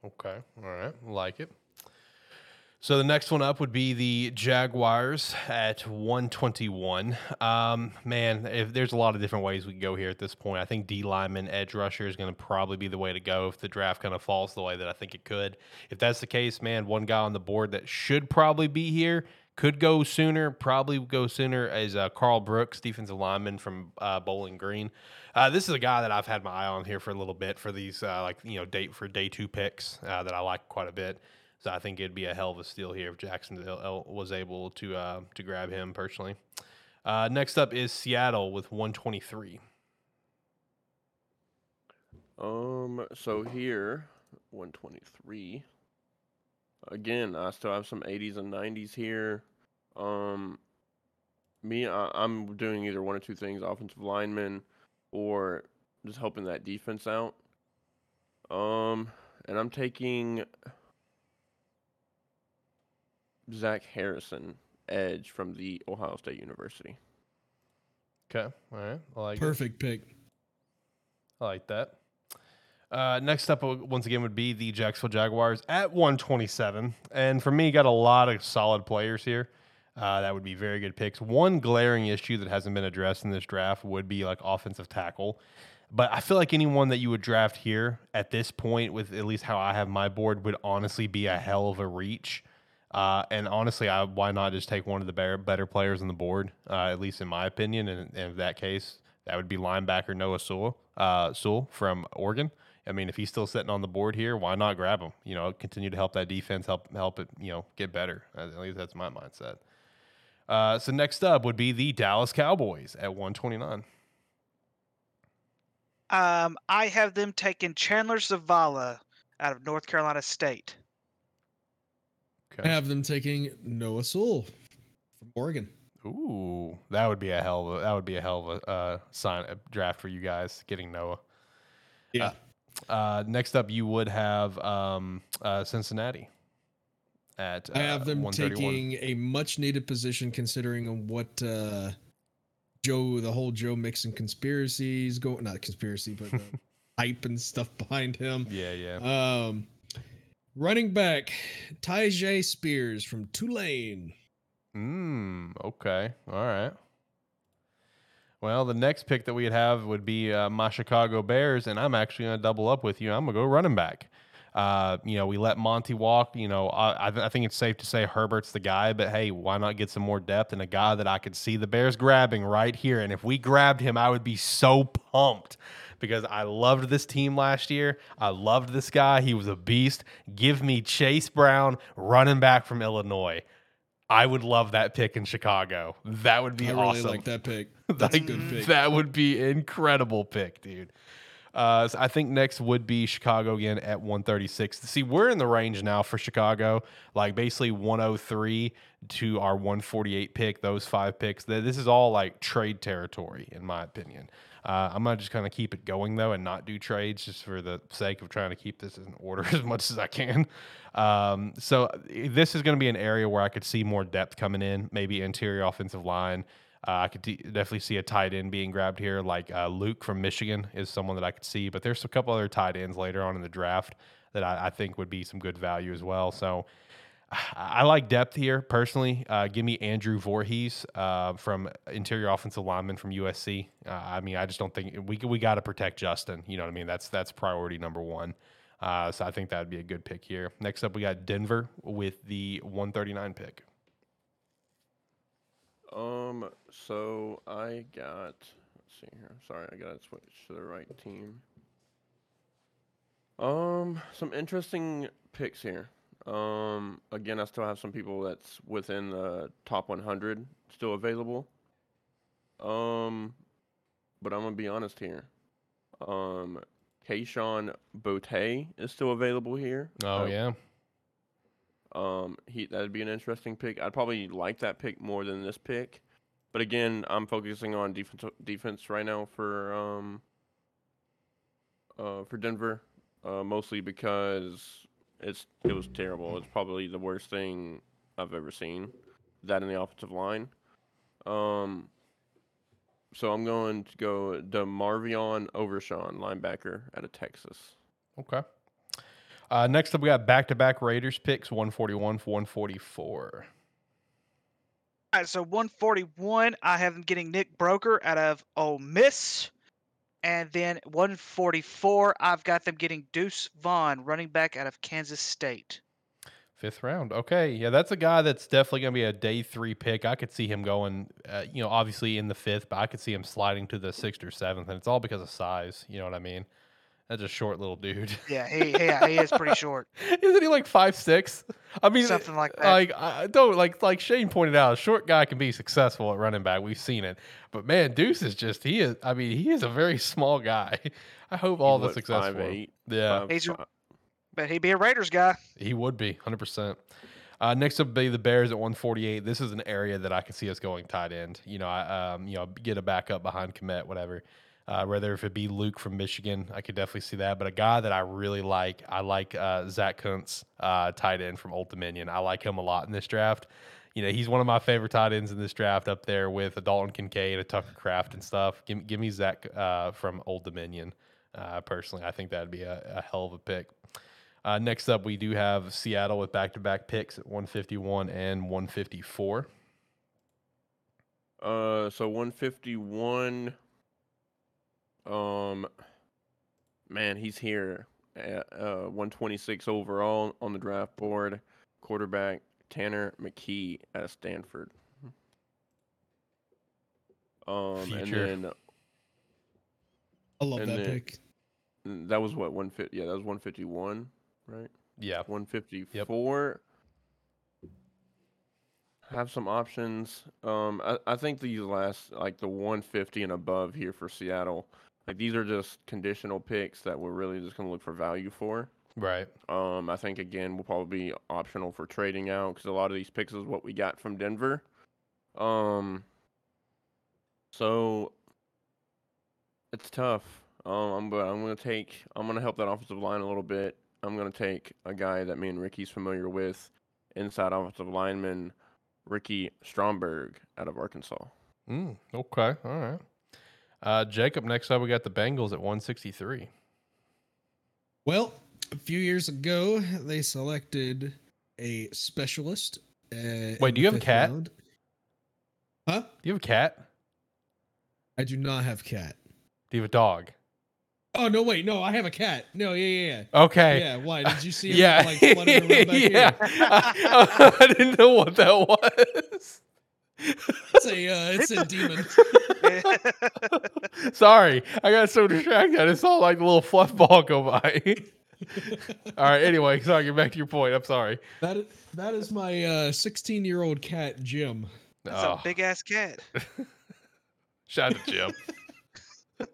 Okay. All right. Like it. So the next one up would be the Jaguars at one twenty-one. Um, man, if there's a lot of different ways we can go here at this point. I think D lineman, edge rusher is going to probably be the way to go if the draft kind of falls the way that I think it could. If that's the case, man, one guy on the board that should probably be here, could go sooner, probably go sooner, as uh, Carl Brooks, defensive lineman from uh, Bowling Green. Uh, this is a guy that I've had my eye on here for a little bit for these, uh, like, you know, date for day two picks uh, that I like quite a bit. So I think it'd be a hell of a steal here if Jacksonville was able to uh, to grab him personally. Uh, next up is Seattle with one twenty-three. Um. So here, one twenty-three. Again, I still have some eighties and nineties here. Um, me, I, I'm doing either one or two things, offensive lineman or just helping that defense out. Um, and I'm taking Zach Harrison, edge from The Ohio State University. Okay, all right. I like Perfect it. Pick. I like that. Uh, next up, once again, would be the Jacksonville Jaguars at one twenty-seven. And for me, got a lot of solid players here. Uh, that would be very good picks. One glaring issue that hasn't been addressed in this draft would be like offensive tackle. But I feel like anyone that you would draft here at this point, with at least how I have my board, would honestly be a hell of a reach. Uh, and honestly, I, why not just take one of the better, better players on the board, uh, at least in my opinion. And, and in that case, that would be linebacker Noah Sewell, uh, Sewell from Oregon. I mean, if he's still sitting on the board here, why not grab him? You know, continue to help that defense, help help it, you know, get better. At least that's my mindset. Uh, so next up would be the Dallas Cowboys at one twenty-nine. Um, I have them taking Chandler Zavala out of North Carolina State. Okay. I have them taking Noah Sewell from Oregon. Ooh, that would be a hell of a, that would be a hell of a uh, sign a draft for you guys, getting Noah. Yeah. Uh, Uh, next up, you would have um, uh, Cincinnati. At uh, I have them taking a much-needed position, considering what uh, Joe, the whole Joe Mixon conspiracies going, not conspiracy, but uh, hype and stuff behind him. Yeah, yeah. Um, running back, Tyjae Spears from Tulane. Hmm. Okay. All right. Well, the next pick that we'd have would be uh, my Chicago Bears, and I'm actually going to double up with you. I'm going to go running back. Uh, you know, we let Monty walk. You know, I, I think it's safe to say Herbert's the guy, but hey, why not get some more depth and a guy that I could see the Bears grabbing right here? And if we grabbed him, I would be so pumped because I loved this team last year. I loved this guy. He was a beast. Give me Chase Brown, running back from Illinois. I would love that pick in Chicago. That would be awesome. I really awesome. like that pick. That's like, a good pick. That would be incredible pick, dude. Uh, so I think next would be Chicago again at one thirty-six. See, we're in the range now for Chicago, like basically one oh three to our one forty-eight pick, those five picks. This is all like trade territory, in my opinion. Uh, I'm going to just kind of keep it going, though, and not do trades just for the sake of trying to keep this in order as much as I can. Um, so this is going to be an area where I could see more depth coming in, maybe interior offensive line. Uh, I could de- definitely see a tight end being grabbed here, like uh, Luke from Michigan is someone that I could see. But there's a couple other tight ends later on in the draft that I, I think would be some good value as well. So I, I like depth here personally. Uh, give me Andrew Voorhees uh, from interior offensive lineman from U S C. Uh, I mean, I just don't think we we got to protect Justin. You know what I mean? That's that's priority number one. Uh, so I think that would be a good pick here. Next up, we got Denver with the one thirty-nine pick. Um, so I got, let's see here. Sorry, I gotta switch to the right team. Um, some interesting picks here. Um, again, I still have some people that's within the top one hundred still available. Um, but I'm gonna be honest here. Um, Keyshawn Boutte is still available here. Oh, um, yeah. Um, he that'd be an interesting pick. I'd probably like that pick more than this pick, but again, I'm focusing on defense defense right now for um uh for Denver, uh, mostly because it's it was terrible. It's probably the worst thing I've ever seen. That in the offensive line. Um, so I'm going to go DeMarvion Overshawn, linebacker out of Texas. Okay. Uh, next up, we got back-to-back Raiders picks, one forty-one for one forty-four. All right, so one forty-one, I have him getting Nick Broker out of Ole Miss. And then one forty-four, I've got them getting Deuce Vaughn, running back out of Kansas State. Fifth round. Okay. Yeah, that's a guy that's definitely going to be a day three pick. I could see him going, uh, you know, obviously in the fifth, but I could see him sliding to the sixth or seventh, and it's all because of size. You know what I mean? That's a short little dude. Yeah, he yeah, he is pretty short. Isn't he like five six? I mean, something like that. Like I don't like like Shane pointed out, a short guy can be successful at running back. We've seen it. But man, Deuce is just he is I mean, he is a very small guy. I hope all the success for him. Yeah. He's, but he'd be a Raiders guy. He would be, one hundred percent. Uh, next up be the Bears at one forty-eight. This is an area that I can see us going tight end. You know, I um, you know, get a backup behind Komet, whatever. Uh, whether if it be Luke from Michigan, I could definitely see that. But a guy that I really like, I like uh, Zach Kuntz, uh, tight end from Old Dominion. I like him a lot in this draft. You know, he's one of my favorite tight ends in this draft, up there with a Dalton Kincaid, a Tucker Kraft, and stuff. Give, give me Zach uh, from Old Dominion. Uh, personally, I think that'd be a, a hell of a pick. Uh, next up, we do have Seattle with back-to-back picks at one fifty-one and one fifty-four. Uh, so one fifty-one. Um, man, he's here at uh, one twenty-six overall on the draft board. Quarterback Tanner McKee at Stanford. Um, Future. and then I love that then, pick. That was what one fifty. Yeah, that was one fifty-one, right? Yeah, one fifty-four. Yep. Have some options. Um, I, I think these last like the one fifty and above here for Seattle. Like, these are just conditional picks that we're really just going to look for value for. Right. Um, I think, again, we'll probably be optional for trading out because a lot of these picks is what we got from Denver. Um. So, it's tough. Um, I'm going I'm going to take – I'm going to help that offensive line a little bit. I'm going to take a guy that me and Ricky's familiar with, inside offensive lineman Ricky Stromberg out of Arkansas. Mm, okay. All right. Uh, Jacob, next up, we got the Bengals at one sixty-three. Well, a few years ago, they selected a specialist. Uh, Wait, do you have a cat? Round. Huh? Do you have a cat? I do not have cat. Do you have a dog? Oh, no, wait. No, I have a cat. No, yeah, yeah, yeah. Okay. Yeah, why? Did you see him yeah. like fluttering around back yeah. here? I, I didn't know what that was. It's a, uh, it's a demon. Sorry. I got so distracted. I saw like a little fluff ball go by. All right, anyway, sorry, get back to your point. I'm sorry. That is, that is my uh, sixteen-year-old cat, Jim. That's oh. a big-ass cat. Shout out to Jim.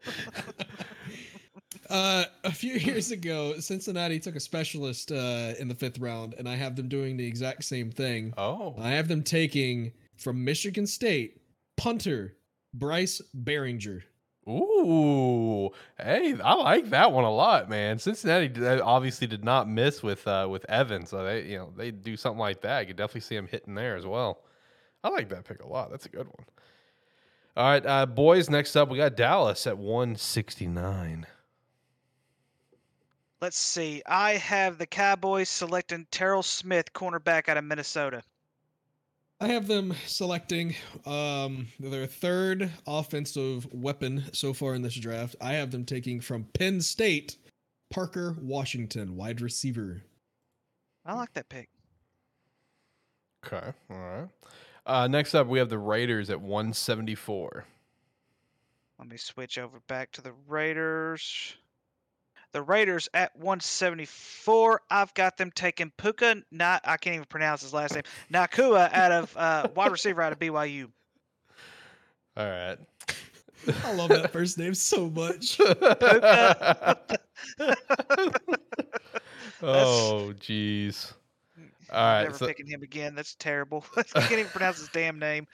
Uh, a few years ago, Cincinnati took a specialist uh, in the fifth round, and I have them doing the exact same thing. Oh. I have them taking, from Michigan State, punter Bryce Behringer. Ooh, hey, I like that one a lot, man. Cincinnati obviously did not miss with uh, with Evans, so they, you know, they do something like that. You could definitely see him hitting there as well. I like that pick a lot. That's a good one. All right, uh, boys. Next up, we got Dallas at one sixty-nine. Let's see. I have the Cowboys selecting Terrell Smith, cornerback out of Minnesota. I have them selecting um, their third offensive weapon so far in this draft. I have them taking from Penn State, Parker Washington, wide receiver. I like that pick. Okay, all right. Uh, next up, we have the Raiders at one seventy-four. Let me switch over back to the Raiders. The Raiders at one seventy-four. I've got them taking Puka. Not I can't even pronounce his last name. Nakua out of uh, wide receiver out of B Y U. All right. I love that first name so much. Puka. Oh, jeez. All right, never so, picking him again. That's terrible. I can't even pronounce his damn name.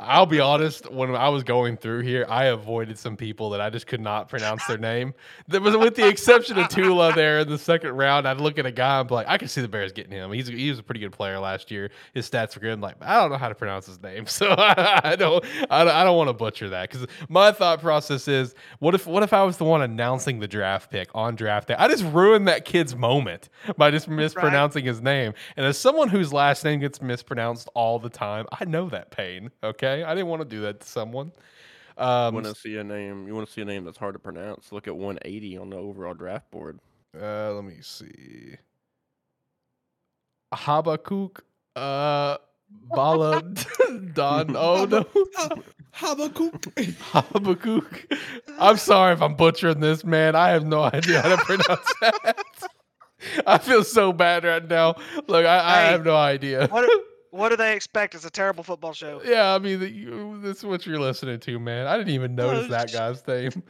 I'll be honest. When I was going through here, I avoided some people that I just could not pronounce their name. That was with the exception of Tula there in the second round. I'd look at a guy and be like, I could see the Bears getting him. He's he was a pretty good player last year. His stats were good. I'm like, I don't know how to pronounce his name, so I, I don't. I don't, I don't want to butcher that because my thought process is, what if what if I was the one announcing the draft pick on draft day? I just ruined that kid's moment by just mispronouncing right. his name. And as someone whose last name gets mispronounced all the time, I know that pain. Okay, I didn't want to do that to someone. Um, you want to see a name? You want to see a name that's hard to pronounce? Look at one eighty on the overall draft board. Uh, let me see. Habakkuk uh, Baladan. Oh no, Habakkuk. Habakkuk. I'm sorry if I'm butchering this, man. I have no idea how to pronounce that. I feel so bad right now. Look, I, hey, I have no idea. What do, what do they expect? It's a terrible football show. Yeah, I mean, the, you, this is what you're listening to, man. I didn't even notice that guy's name.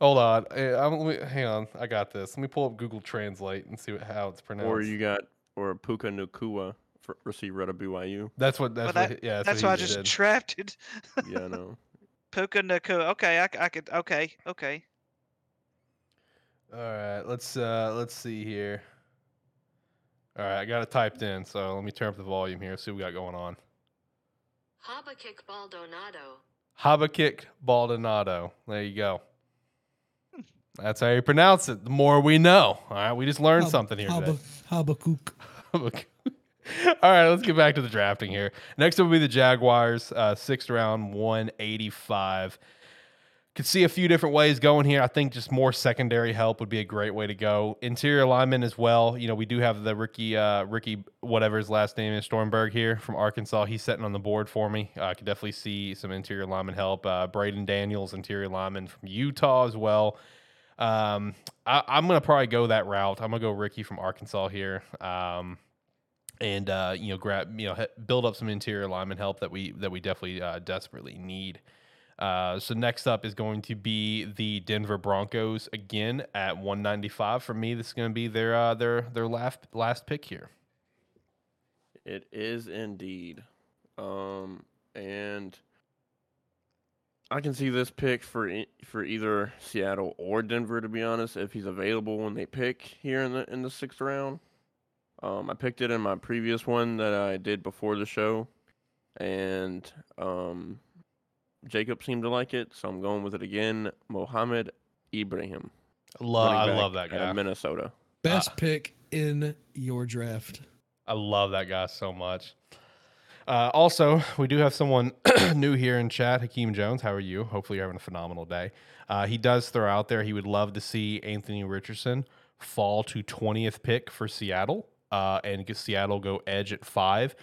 Hold on. I'm, let me, hang on. I got this. Let me pull up Google Translate and see what, how it's pronounced. Or you got or Puka Nacua, receiver out of B Y U. That's what. That's well, that, what, yeah. That's, that's what, what I just did. Drafted. Yeah, I know. Puka Nacua. Okay, I, I could. Okay, okay. All right, let's uh, let's see here. All right, I got it typed in, so let me turn up the volume here. See what we got going on. Habakkuk Baldonado. Habakkuk Baldonado. There you go. That's how you pronounce it. The more we know. All right, we just learned Hab- something here Hab- today. Habakkuk. Habakkuk. All right, let's get back to the drafting here. Next up will be the Jaguars, uh, sixth round, one eighty-five. Could see a few different ways going here. I think just more secondary help would be a great way to go. Interior linemen as well. You know, we do have the Ricky, uh, Ricky whatever his last name is, Stormberg here from Arkansas. He's sitting on the board for me. Uh, I could definitely see some interior lineman help. Uh, Braden Daniels, interior lineman from Utah as well. Um, I, I'm going to probably go that route. I'm going to go Ricky from Arkansas here. Um, and, uh, you know, grab, you know, build up some interior lineman help that we, that we definitely uh, desperately need. Uh, so next up is going to be the Denver Broncos again at one ninety-five. For me, this is going to be their uh, their their last last pick here. It is indeed, um, and I can see this pick for for either Seattle or Denver. To be honest, if he's available when they pick here in the in the sixth round, um, I picked it in my previous one that I did before the show, and um. Jacob seemed to like it, so I'm going with it again. Mohamed Ibrahim. Love, I love that guy. Out of Minnesota. Best uh, pick in your draft. I love that guy so much. Uh, also, we do have someone new here in chat, Hakeem Jones. How are you? Hopefully you're having a phenomenal day. Uh, he does throw out there he would love to see Anthony Richardson fall to twentieth pick for Seattle uh, and get Seattle go edge at five.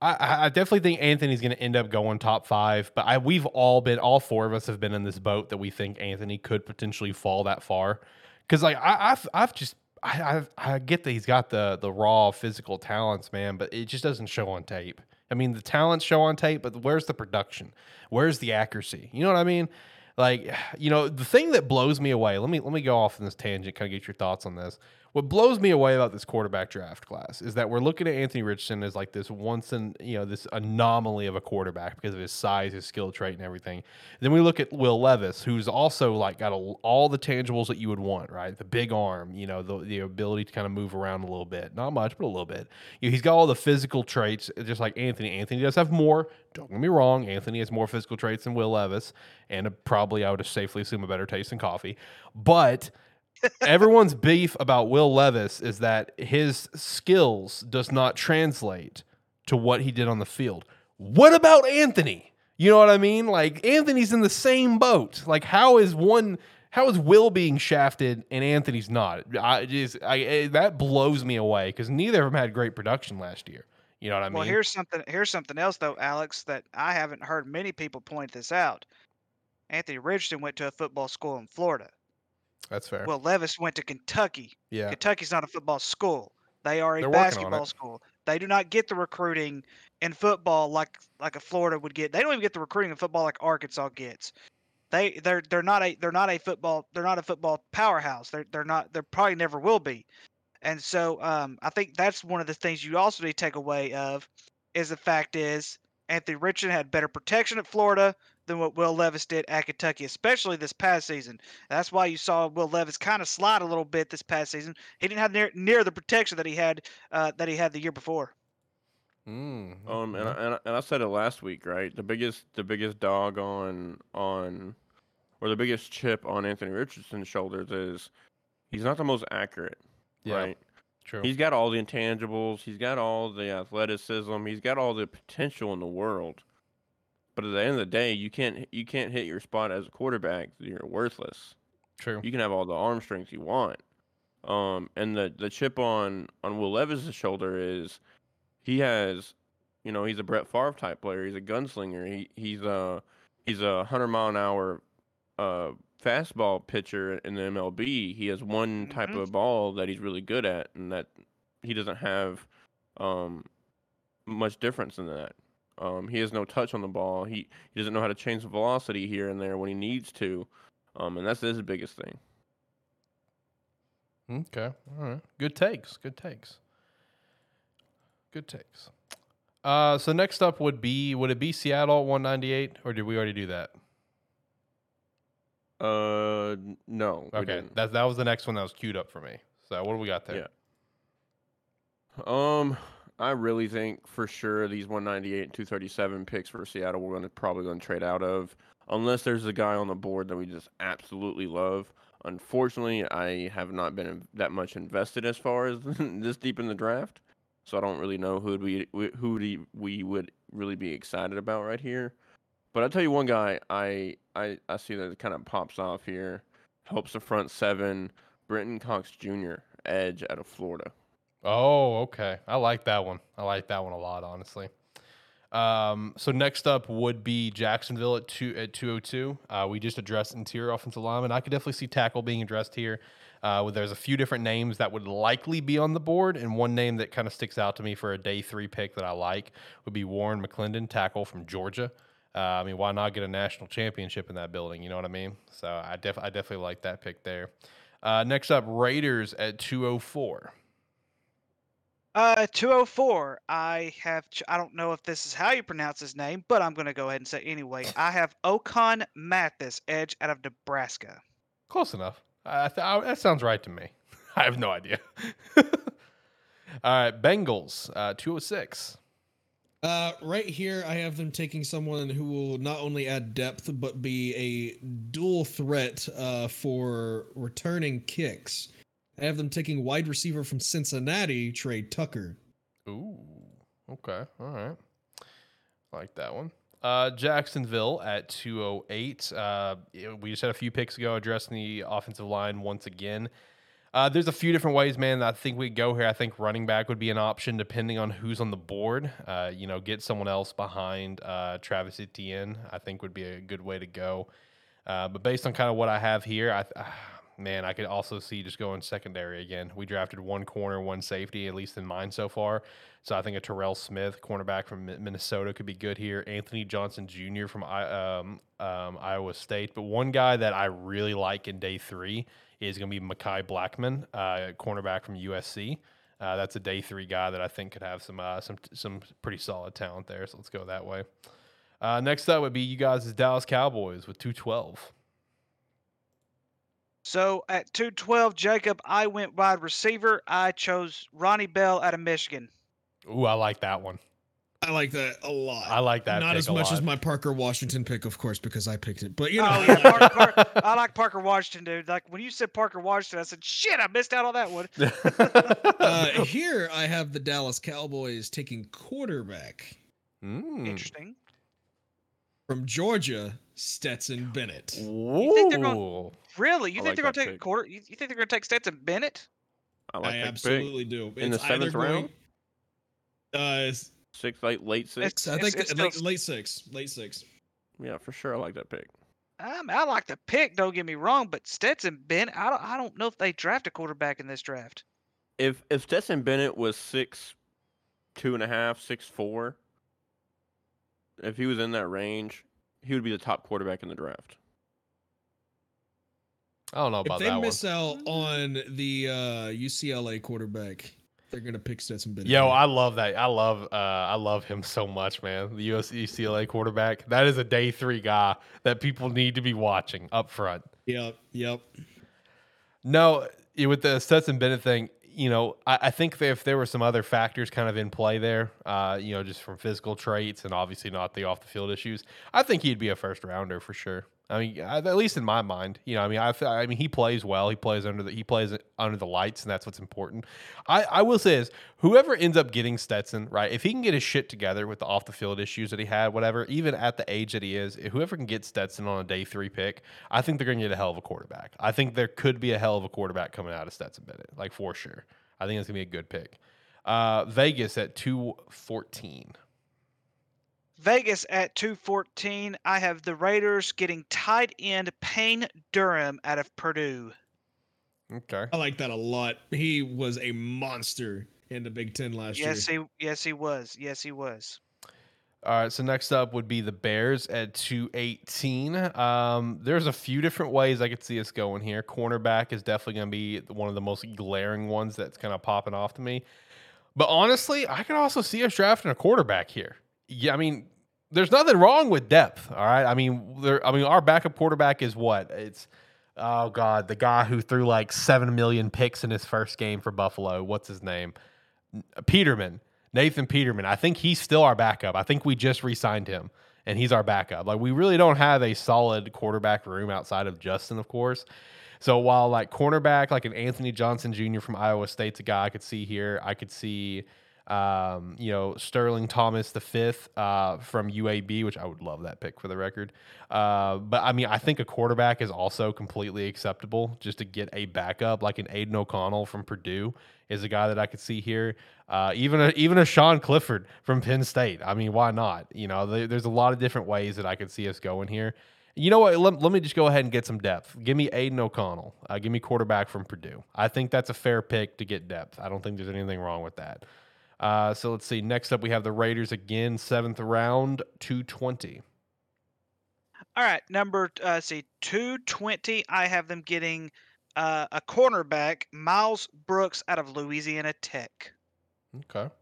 I, I definitely think Anthony's going to end up going top five, but I we've all been, all four of us have been in this boat that we think Anthony could potentially fall that far. Because like I, I've, I've just, I, I, I get that he's got the the raw physical talents, man, but it just doesn't show on tape. I mean, the talents show on tape, but where's the production? Where's the accuracy? You know what I mean? Like, you know, the thing that blows me away. Let me let me go off on this tangent. Kind of get your thoughts on this. What blows me away about this quarterback draft class is that we're looking at Anthony Richardson as like this once and you know this anomaly of a quarterback because of his size, his skill trait, and everything. And then we look at Will Levis, who's also like got a, all the tangibles that you would want, right? The big arm, you know, the the ability to kind of move around a little bit, not much, but a little bit. You know, he's got all the physical traits, just like Anthony. Anthony does have more. Don't get me wrong, Anthony has more physical traits than Will Levis, and a, probably I would safely assume a better taste in coffee. But everyone's beef about Will Levis is that his skills does not translate to what he did on the field. What about Anthony? You know what I mean? Like, Anthony's in the same boat. Like, how is one... How is Will being shafted and Anthony's not? I just, I, I that blows me away because neither of them had great production last year. You know what I mean? Well, here's something. Here's something else though, Alex, that I haven't heard many people point this out. Anthony Richardson went to a football school in Florida. That's fair. Well, Levis went to Kentucky. Yeah, Kentucky's not a football school. They are a They're basketball school. They do not get the recruiting in football like like a Florida would get. They don't even get the recruiting in football like Arkansas gets. They they're they're not a they're not a football they're not a football powerhouse. They're they're not they probably never will be. And so um, I think that's one of the things you also need to take away of is the fact is Anthony Richardson had better protection at Florida than what Will Levis did at Kentucky, especially this past season. That's why you saw Will Levis kind of slide a little bit this past season. He didn't have near, near the protection that he had uh, that he had the year before. Mm. Um, and I, and, I, and I said it last week, right? The biggest, the biggest dog on on, or the biggest chip on Anthony Richardson's shoulders is he's not the most accurate, yeah, right? True. He's got all the intangibles. He's got all the athleticism. He's got all the potential in the world. But at the end of the day, you can't you can't hit your spot as a quarterback. You're worthless. True. You can have all the arm strength you want. Um, and the the chip on on Will Levis' shoulder is. He has, you know, he's a Brett Favre type player. He's a gunslinger. He he's a he's a hundred mile an hour uh, fastball pitcher in the M L B. He has one type mm-hmm. of ball that he's really good at, and that he doesn't have um, much difference in that. Um, he has no touch on the ball. He he doesn't know how to change the velocity here and there when he needs to, um, and that's his biggest thing. Okay, all right, good takes, good takes. Good takes. Uh, so next up would be, would it be Seattle at one ninety-eight, or did we already do that? Uh, no. Okay, that that was the next one that was queued up for me. So what do we got there? Yeah. Um, I really think for sure these one ninety-eight and two thirty-seven picks for Seattle we're gonna probably gonna trade out of, unless there's a guy on the board that we just absolutely love. Unfortunately, I have not been that much invested as far as this deep in the draft. So I don't really know who we who we would really be excited about right here. But I'll tell you one guy I I, I see that kind of pops off here. Helps the front seven. Brenton Cox Junior, edge out of Florida. Oh, okay. I like that one. I like that one a lot, honestly. Um, so next up would be Jacksonville at two at two oh two. Uh, we just addressed interior offensive lineman. I could definitely see tackle being addressed here. Uh, there's a few different names that would likely be on the board, and one name that kind of sticks out to me for a day three pick that I like would be Warren McClendon, tackle from Georgia. Uh, I mean, why not get a national championship in that building? You know what I mean? So I, def- I definitely like that pick there. Uh, next up, Raiders at two oh four. Uh, two oh four, I have, ch- I don't know if this is how you pronounce his name, but I'm going to go ahead and say anyway. I have O'Con Mathis, edge out of Nebraska. Close enough. Uh, th- I, that sounds right to me. I have no idea. All right, Bengals, uh, two oh six. Uh, right here, I have them taking someone who will not only add depth, but be a dual threat uh, for returning kicks. I have them taking wide receiver from Cincinnati, Trey Tucker. Ooh, okay, all right. like that one. Uh, Jacksonville at two oh eight. Uh, we just had a few picks ago addressing the offensive line once again. Uh, there's a few different ways, man, that I think we go here. I think running back would be an option depending on who's on the board. Uh, you know, get someone else behind uh, Travis Etienne, I think would be a good way to go. Uh, but based on kind of what I have here, I uh, man, I could also see just going secondary again. We drafted one corner, one safety, at least in mine so far. So I think a Terrell Smith, cornerback from Minnesota, could be good here. Anthony Johnson Junior from um, um, Iowa State. But one guy that I really like in day three is going to be Mekhi Blackman, uh, cornerback from U S C. Uh, that's a day three guy that I think could have some uh, some some pretty solid talent there. So let's go that way. Uh, next up would be you guys' Dallas Cowboys with two twelve. So at two twelve, Jacob, I went wide receiver. I chose Ronnie Bell out of Michigan. Ooh, I like that one. I like that a lot. I like that. Not as much as my Parker Washington pick, of course, because I picked it. But you know, oh, yeah. Parker, Parker, I like Parker Washington, dude. Like when you said Parker Washington, I said, "Shit, I missed out on that one." uh, here, I have the Dallas Cowboys taking quarterback. Mm. Interesting. From Georgia, Stetson Bennett. Ooh. You think they're gonna, really? You I think like they're going to take pick. a quarter? You, you think they're going to take Stetson Bennett? I, like I absolutely pick. do. It's in the seventh round. Going, uh. Six, late, late six. It's, I think it's, it's late, still... late six, late six. Yeah, for sure. I like that pick. Um, I like the pick. Don't get me wrong, but Stetson Bennett, I don't, I don't know if they draft a quarterback in this draft. If if Stetson Bennett was six, two and a half, six four, if he was in that range, he would be the top quarterback in the draft. I don't know about that one. If they miss out on the uh, U C L A quarterback, they're gonna pick Stetson Bennett. Yo, I love that. I love, uh, I love him so much, man. The U C L A quarterback. That is a day three guy that people need to be watching up front. Yep, yep. No, with the Stetson Bennett thing, you know, I, I think that if there were some other factors kind of in play there, uh, you know, just from physical traits and obviously not the off the field issues, I think he'd be a first rounder for sure. I mean, at least in my mind, you know, I mean, I, I mean, he plays well. He plays under the he plays under the lights, and that's what's important. I, I will say is, whoever ends up getting Stetson, right? If he can get his shit together with the off the field issues that he had, whatever, even at the age that he is, whoever can get Stetson on a day three pick, I think they're going to get a hell of a quarterback. I think there could be a hell of a quarterback coming out of Stetson Bennett, like for sure. I think it's going to be a good pick. Uh, Vegas at two fourteen. Vegas at two fourteen. I have the Raiders getting tight end Payne Durham out of Purdue. Okay. I like that a lot. He was a monster in the Big Ten last yes, year. He, yes, he was. Yes, he was. All right, so next up would be the Bears at two eighteen. Um, there's a few different ways I could see us going here. Cornerback is definitely going to be one of the most glaring ones that's kind of popping off to me. But honestly, I could also see us drafting a quarterback here. Yeah, I mean, there's nothing wrong with depth, all right? I mean, there. I mean, our backup quarterback is what? It's, oh, God, the guy who threw like seven million picks in his first game for Buffalo. What's his name? Peterman, Nathan Peterman. I think he's still our backup. I think we just re-signed him, and he's our backup. Like, we really don't have a solid quarterback room outside of Justin, of course. So while, like, cornerback, like an Anthony Johnson Junior from Iowa State's a guy I could see here, I could see – Um, you know, Sterling Thomas the fifth uh, from U A B, which I would love that pick for the record. Uh, but I mean, I think a quarterback is also completely acceptable just to get a backup, like an Aiden O'Connell from Purdue is a guy that I could see here. Uh, even a, even a Sean Clifford from Penn State. I mean, why not? You know, there, there's a lot of different ways that I could see us going here. You know what? Let, let me just go ahead and get some depth. Give me Aiden O'Connell. Uh, give me quarterback from Purdue. I think that's a fair pick to get depth. I don't think there's anything wrong with that. Uh, so let's see. Next up, we have the Raiders again, seventh round, two twenty. All right, number uh, see two twenty. I have them getting uh, a cornerback, Miles Brooks, out of Louisiana Tech. Okay.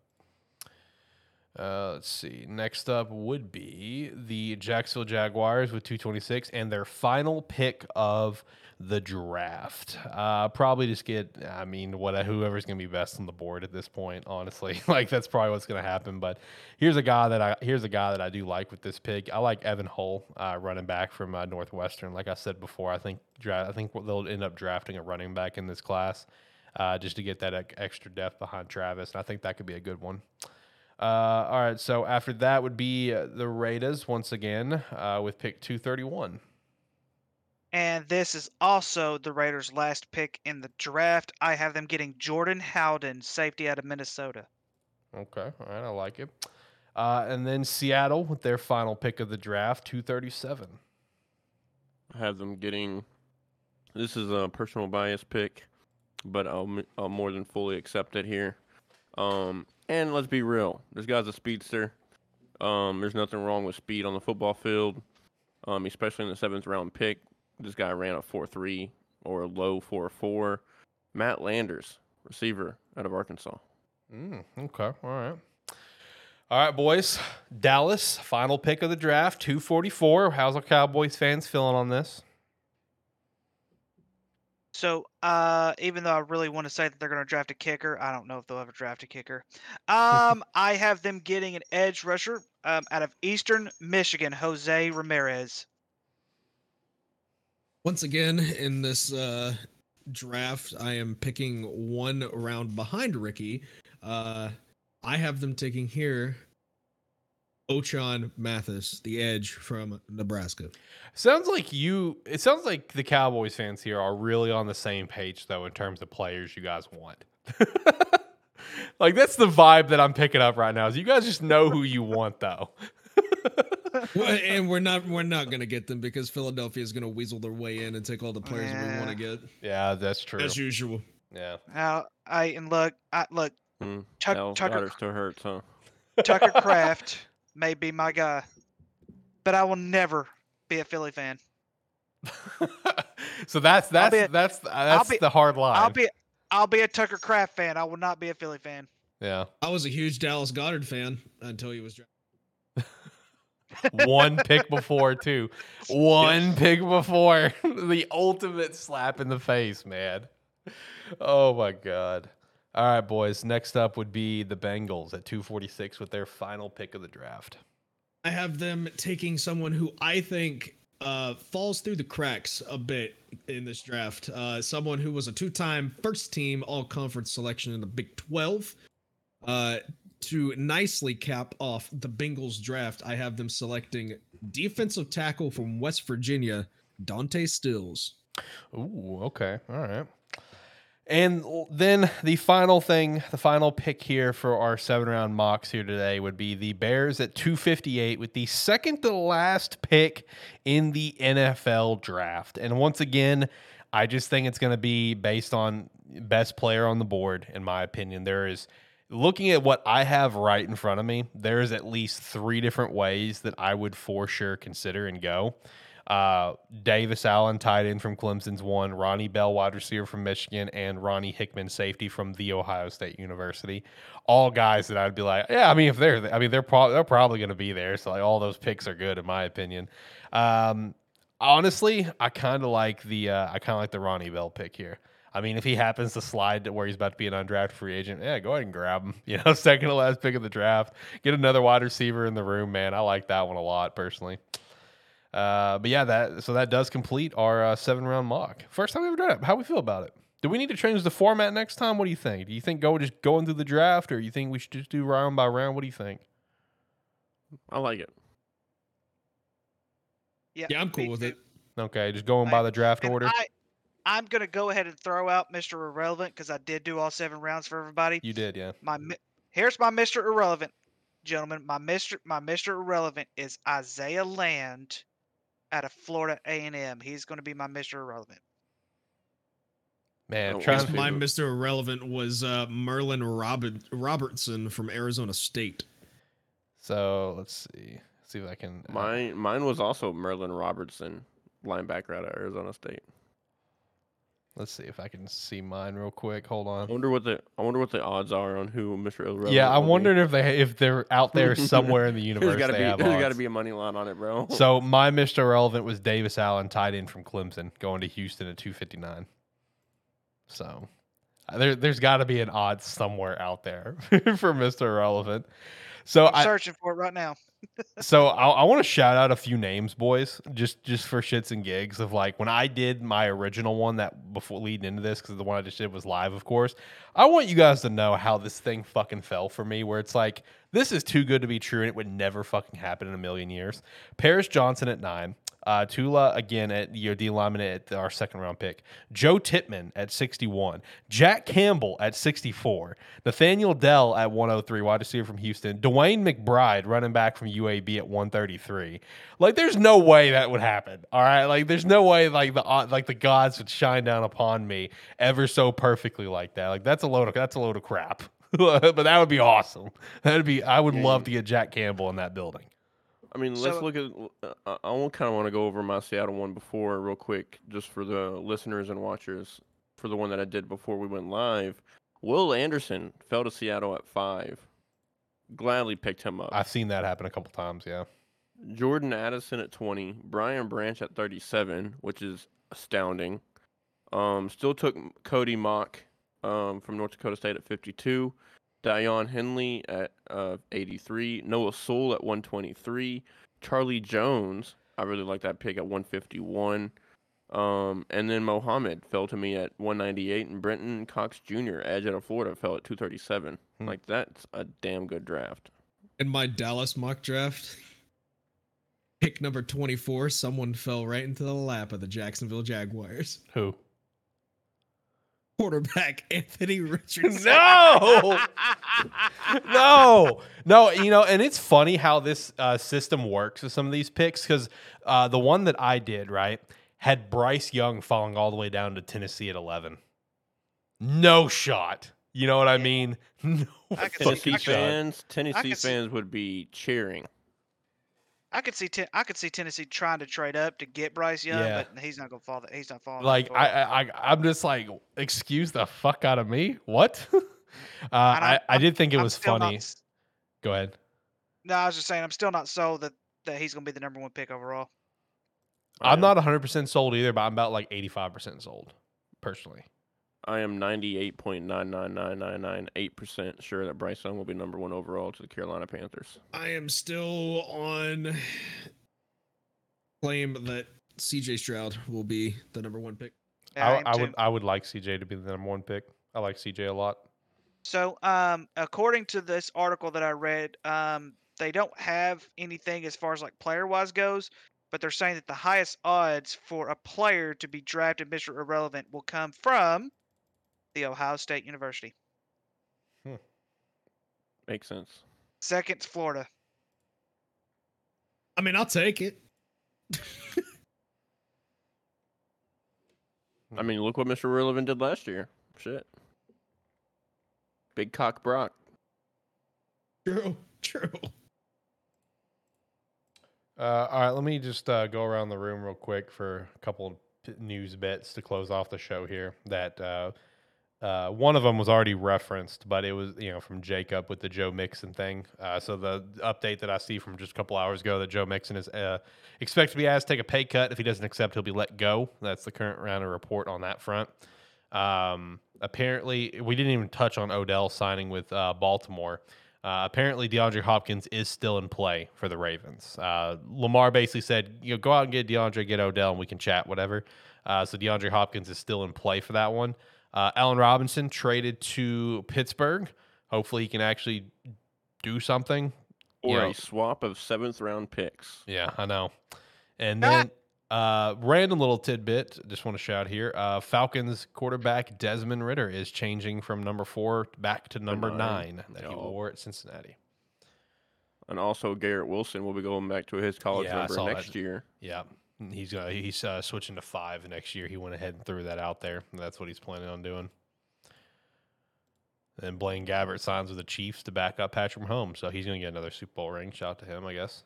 Uh, let's see. Next up would be the Jacksonville Jaguars with two twenty-six and their final pick of the draft. Uh, probably just get, I mean, whatever, whoever's going to be best on the board at this point, honestly. Like, that's probably what's going to happen. But here's a guy that I, here's a guy that I do like with this pick. I like Evan Hull, uh, running back from uh, Northwestern. Like I said before, I think, dra- I think they'll end up drafting a running back in this class, uh, just to get that e- extra depth behind Travis. And I think that could be a good one. Uh, all right, so after that would be the Raiders once again uh, with pick two thirty-one. And this is also the Raiders' last pick in the draft. I have them getting Jordan Howden, safety out of Minnesota. Okay, all right, I like it. Uh, and then Seattle with their final pick of the draft, two thirty-seven. I have them getting, this is a personal bias pick, but I'll, I'll more than fully accept it here. Um, and let's be real, this guy's a speedster. Um, there's nothing wrong with speed on the football field, um, especially in the seventh round pick. This guy ran a four three or a low four four. Matt Landers, receiver out of Arkansas. Mm, okay, all right. All right, boys. Dallas, final pick of the draft, two forty-four. How's our Cowboys fans feeling on this? So, uh, even though I really want to say that they're going to draft a kicker, I don't know if they'll ever draft a kicker. Um, I have them getting an edge rusher um, out of Eastern Michigan, Jose Ramirez. Once again, in this uh, draft, I am picking one round behind Ricky. Uh, I have them taking here Ochon Mathis, the edge from Nebraska. Sounds like you. It sounds like the Cowboys fans here are really on the same page, though, in terms of players you guys want. Like, that's the vibe that I'm picking up right now. Is you guys just know who you want, though. And we're not we're not gonna get them because Philadelphia is gonna weasel their way in and take all the players yeah. we want to get. Yeah, that's true. As usual. Yeah. Now I and look, I look. Mm, Tuck, Tucker still hurts, huh? Tucker Kraft may be my guy, but I will never be a Philly fan. So that's that's a, that's that's be, the hard line. I'll be I'll be a Tucker Kraft fan. I will not be a Philly fan. Yeah. I was a huge Dallas Goedert fan until he was drafted. One pick before, too. One yes. pick before. The ultimate slap in the face, man. Oh, my God. All right, boys. Next up would be the Bengals at two forty-six with their final pick of the draft. I have them taking someone who I think uh, falls through the cracks a bit in this draft. Uh, someone who was a two-time first-team all-conference selection in the Big twelve. Uh To nicely cap off the Bengals draft, I have them selecting defensive tackle from West Virginia, Dante Stills. Ooh, okay. All right. And then the final thing, the final pick here for our seven-round mocks here today would be the Bears at two fifty-eight with the second-to-last pick in the N F L draft. And once again, I just think it's going to be based on best player on the board, in my opinion. There is... Looking at what I have right in front of me, there's at least three different ways that I would for sure consider and go. Uh, Davis Allen, tight end from Clemson's one, Ronnie Bell, wide receiver from Michigan, and Ronnie Hickman, safety from The Ohio State University. All guys that I'd be like, yeah, I mean, if they're, I mean, they're, pro- they're probably going to be there. So like, all those picks are good in my opinion. Um, honestly, I kind of like the, uh, I kind of like the Ronnie Bell pick here. I mean, if he happens to slide to where he's about to be an undrafted free agent, yeah, go ahead and grab him. You know, second to last pick of the draft. Get another wide receiver in the room, man. I like that one a lot, personally. Uh, but, yeah, that so that does complete our uh, seven-round mock. First time we ever done it. How we feel about it? Do we need to change the format next time? What do you think? Do you think go just going through the draft, or you think we should just do round by round? What do you think? I like it. Yeah, yeah I'm cool with it. Okay, just going by the draft order. I- I'm going to go ahead and throw out Mister Irrelevant because I did do all seven rounds for everybody. You did, yeah. My Here's my Mister Irrelevant, gentlemen. My Mister my Mister Irrelevant is Isaiah Land out of Florida A and M. He's going to be my Mister Irrelevant. Man, I'm trying to my Mister Irrelevant was uh, Merlin Robert, Robertson from Arizona State. So let's see. Let's see if I can. Mine, mine was also Merlin Robertson, linebacker out of Arizona State. Let's see if I can see mine real quick. Hold on. I wonder what the I wonder what the odds are on who Mister Irrelevant. Yeah, I'm wondering if they if they're out there somewhere in the universe. There's got to be a money line on it, bro. So my Mister Irrelevant was Davis Allen, tight end from Clemson, going to Houston at two fifty-nine. So There, there's got to be an odd somewhere out there for Mister Irrelevant. So I'm I, searching for it right now. So I, I want to shout out a few names, boys, just just for shits and gigs of like when I did my original one that before leading into this, because the one I just did was live, of course. I want you guys to know how this thing fucking fell for me, where it's like this is too good to be true and it would never fucking happen in a million years. Paris Johnson at nine. Uh, Tula, again, at your D lineman at our second round pick. Joe Tippmann at sixty-one. Jack Campbell at sixty-four. Nathaniel Dell at one oh three, wide receiver from Houston. Dwayne McBride, running back from U A B at one thirty-three. Like, there's no way that would happen, all right? Like, there's no way, like, the like the gods would shine down upon me ever so perfectly like that. Like, that's a load of, that's a load of crap. But that would be awesome. That'd be, I would love to get Jack Campbell in that building. I mean, let's so, look at uh, – I kind of want to go over my Seattle one before real quick, just for the listeners and watchers, for the one that I did before we went live. Will Anderson fell to Seattle at five. Gladly picked him up. I've seen that happen a couple times, yeah. Jordan Addison at twenty. Brian Branch at thirty-seven, which is astounding. Um, still took Cody Mauch um, from North Dakota State at fifty-two. Dion Henley at uh, eighty-three, Noah Sewell at one twenty-three, Charlie Jones, I really like that pick at one fifty-one, um, and then Mohammed fell to me at one ninety-eight, and Brenton Cox Junior, edge out of Florida, fell at two thirty-seven. Hmm. Like, that's a damn good draft. In my Dallas mock draft, pick number twenty-four, someone fell right into the lap of the Jacksonville Jaguars. Who? Quarterback Anthony Richardson. No, no, no. You know, and it's funny how this uh, system works with some of these picks, because uh, the one that I did, right, had Bryce Young falling all the way down to Tennessee at eleven. No shot. You know what I mean? No I Tennessee see, fans. Shot. Tennessee fans see, would be cheering. I could see. Ten, I could see Tennessee trying to trade up to get Bryce Young, yeah. But he's not gonna fall. He's not falling. Like I, I, I, I'm just like, excuse the fuck out of me. What? uh, I, I, I did think it I'm was funny. Not, Go ahead. No, I was just saying, I'm still not sold that, that he's gonna be the number one pick overall. I'm not one hundred percent sold either, but I'm about like eighty-five percent sold, personally. I am ninety-eight point nine nine nine nine nine eight percent sure that Bryce Young will be number one overall to the Carolina Panthers. I am still on claim that C J Stroud will be the number one pick. Yeah, I, I, I would I would like C J to be the number one pick. I like C J a lot. So, um, according to this article that I read, um, they don't have anything as far as like player-wise goes. But they're saying that the highest odds for a player to be drafted Mister Irrelevant will come from The Ohio State University. Hmm. Makes sense. Second's Florida. I mean, I'll take it. I mean, look what Mister Irrelevant did last year. Shit. Big cock Brock. True, true. Uh, all right, let me just uh, go around the room real quick for a couple of news bits to close off the show here that uh, – Uh, one of them was already referenced, but it was, you know, from Jacob with the Joe Mixon thing. Uh, so the update that I see from just a couple hours ago that Joe Mixon is uh, expected to be asked to take a pay cut. If he doesn't accept, he'll be let go. That's the current round of report on that front. Um, apparently, we didn't even touch on Odell signing with uh, Baltimore. Uh, apparently, DeAndre Hopkins is still in play for the Ravens. Uh, Lamar basically said, you know, go out and get DeAndre, get Odell, and we can chat, whatever. Uh, so DeAndre Hopkins is still in play for that one. Uh, Allen Robinson traded to Pittsburgh. Hopefully he can actually do something. Or you know. A swap of seventh-round picks. Yeah, I know. And then, uh, random little tidbit, just want to shout here, uh, Falcons quarterback Desmond Ridder is changing from number four back to number nine, nine that no. he wore at Cincinnati. And also Garrett Wilson will be going back to his college yeah, number next that. year. Yeah. He's uh, he's uh, switching to five next year. He went ahead and threw that out there. That's what he's planning on doing. And Blaine Gabbert signs with the Chiefs to back up Patrick Mahomes, so he's going to get another Super Bowl ring. Shout out to him, I guess.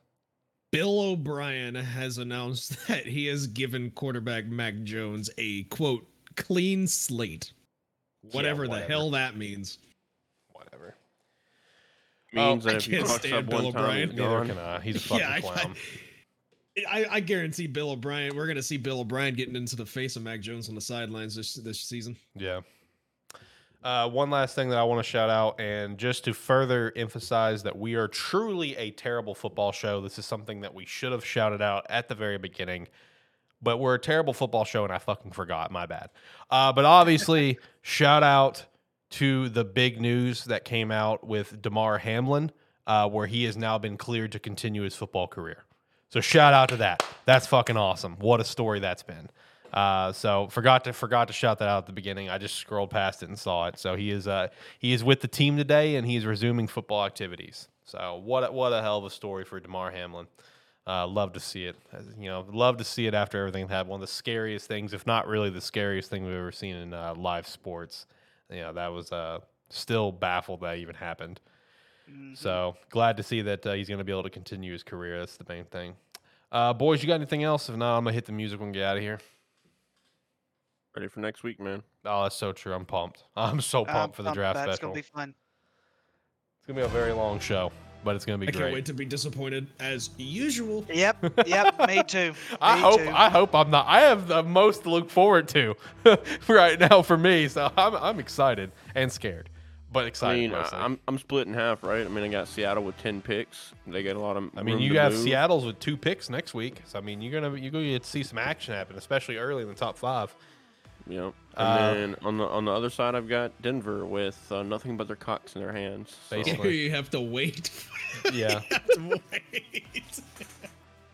Bill O'Brien has announced that he has given quarterback Mac Jones a, quote, clean slate. Whatever, yeah, whatever. the hell that means. Whatever. Means oh, that I if he fucks up Bill one O'Brien. time, he's, can, uh, he's a fucking yeah, clown. I, I, I guarantee Bill O'Brien, we're going to see Bill O'Brien getting into the face of Mac Jones on the sidelines this this season. Yeah. Uh, one last thing that I want to shout out, and just to further emphasize that we are truly a terrible football show. This is something that we should have shouted out at the very beginning, but we're a terrible football show, and I fucking forgot. My bad. Uh, but obviously, shout out to the big news that came out with Damar Hamlin, uh, where he has now been cleared to continue his football career. So shout out to that. That's fucking awesome. What a story that's been. Uh, so forgot to forgot to shout that out at the beginning. I just scrolled past it and saw it. So he is uh he is with the team today, and he is resuming football activities. So what a, what a hell of a story for Damar Hamlin. Uh, love to see it. You know, love to see it after everything that happened. One of the scariest things, if not really the scariest thing we've ever seen in uh, live sports. You know, that was uh still baffled that even happened. Mm-hmm. So glad to see that uh, he's going to be able to continue his career. That's the main thing. Uh, boys, you got anything else? If not, I'm gonna hit the music and get out of here. Ready for next week, man. Oh, that's so true. I'm pumped. I'm so pumped I'm for the pumped. draft that's special. It's going to be fun. It's going to be a very long show, but it's going to be I great. I can't wait to be disappointed as usual. Yep. Yep. Me too. Me I hope too. I hope I'm not. I have the most to look forward to right now for me, so I'm I'm excited and scared, but excited. I mean, mostly. I'm I'm split in half, right? I mean, I got Seattle with ten picks. They got a lot of I mean, room you to got move. Seattle's with two picks next week. So I mean, you're going to you're going to see some action happen, especially early in the top five. Yeah, and uh, then on the on the other side, I've got Denver with uh, nothing but their cocks in their hands. So. Basically, you have to wait. Yeah. To wait.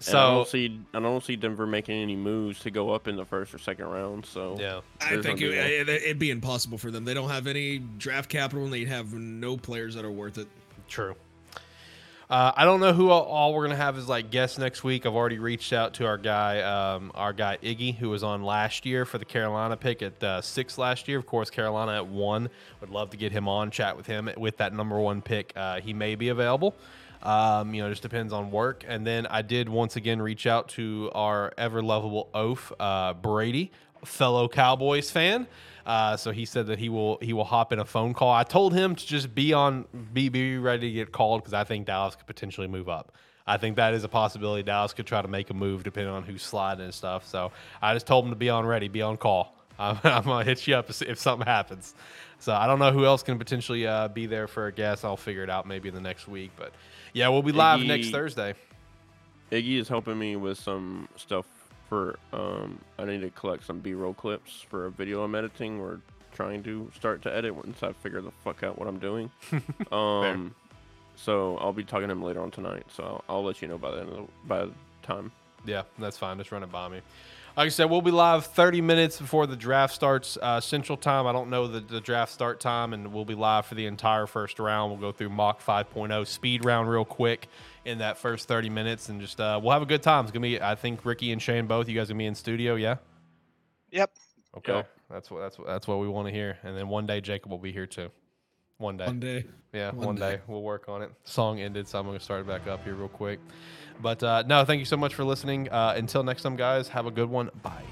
So I don't see I don't see Denver making any moves to go up in the first or second round. So yeah, I think it, it, it'd be impossible for them. They don't have any draft capital, and they have no players that are worth it. True. Uh, I don't know who all, all we're gonna have as like guests next week. I've already reached out to our guy, um, our guy Iggy, who was on last year for the Carolina pick at uh, six last year. Of course, Carolina at one. Would love to get him on, chat with him with that number one pick. Uh, he may be available. Um, you know, just depends on work. And then I did once again reach out to our ever lovable oaf, uh, Brady, fellow Cowboys fan. Uh, so he said that he will he will hop in a phone call. I told him to just be on be, be ready to get called because I think Dallas could potentially move up. I think that is a possibility. Dallas could try to make a move depending on who's sliding and stuff. So I just told him to be on ready, be on call. I'm, I'm going to hit you up if something happens. So I don't know who else can potentially uh, be there for a guest. I'll figure it out maybe in the next week. But, yeah, we'll be live Iggy, next Thursday. Iggy is helping me with some stuff. For, um, I need to collect some B-roll clips for a video I'm editing. We're trying to start to edit once I figure the fuck out what I'm doing. um, so I'll be talking to him later on tonight. So I'll, I'll let you know by the end of the, by the time. Yeah, that's fine. Just run it by me. Like I said, we'll be live thirty minutes before the draft starts uh, Central Time. I don't know the, the draft start time, and we'll be live for the entire first round. We'll go through Mock five point oh speed round real quick in that first thirty minutes, and just uh, we'll have a good time. It's gonna be, I think, Ricky and Shane both. You guys gonna be in studio, yeah? Yep. Okay, yep. that's what that's what that's what we want to hear. And then one day Jacob will be here too. One day. One day. Yeah, one, one day. day. We'll work on it. Song ended, so I'm going to start it back up here real quick. But, uh, no, thank you so much for listening. Uh, until next time, guys, have a good one. Bye.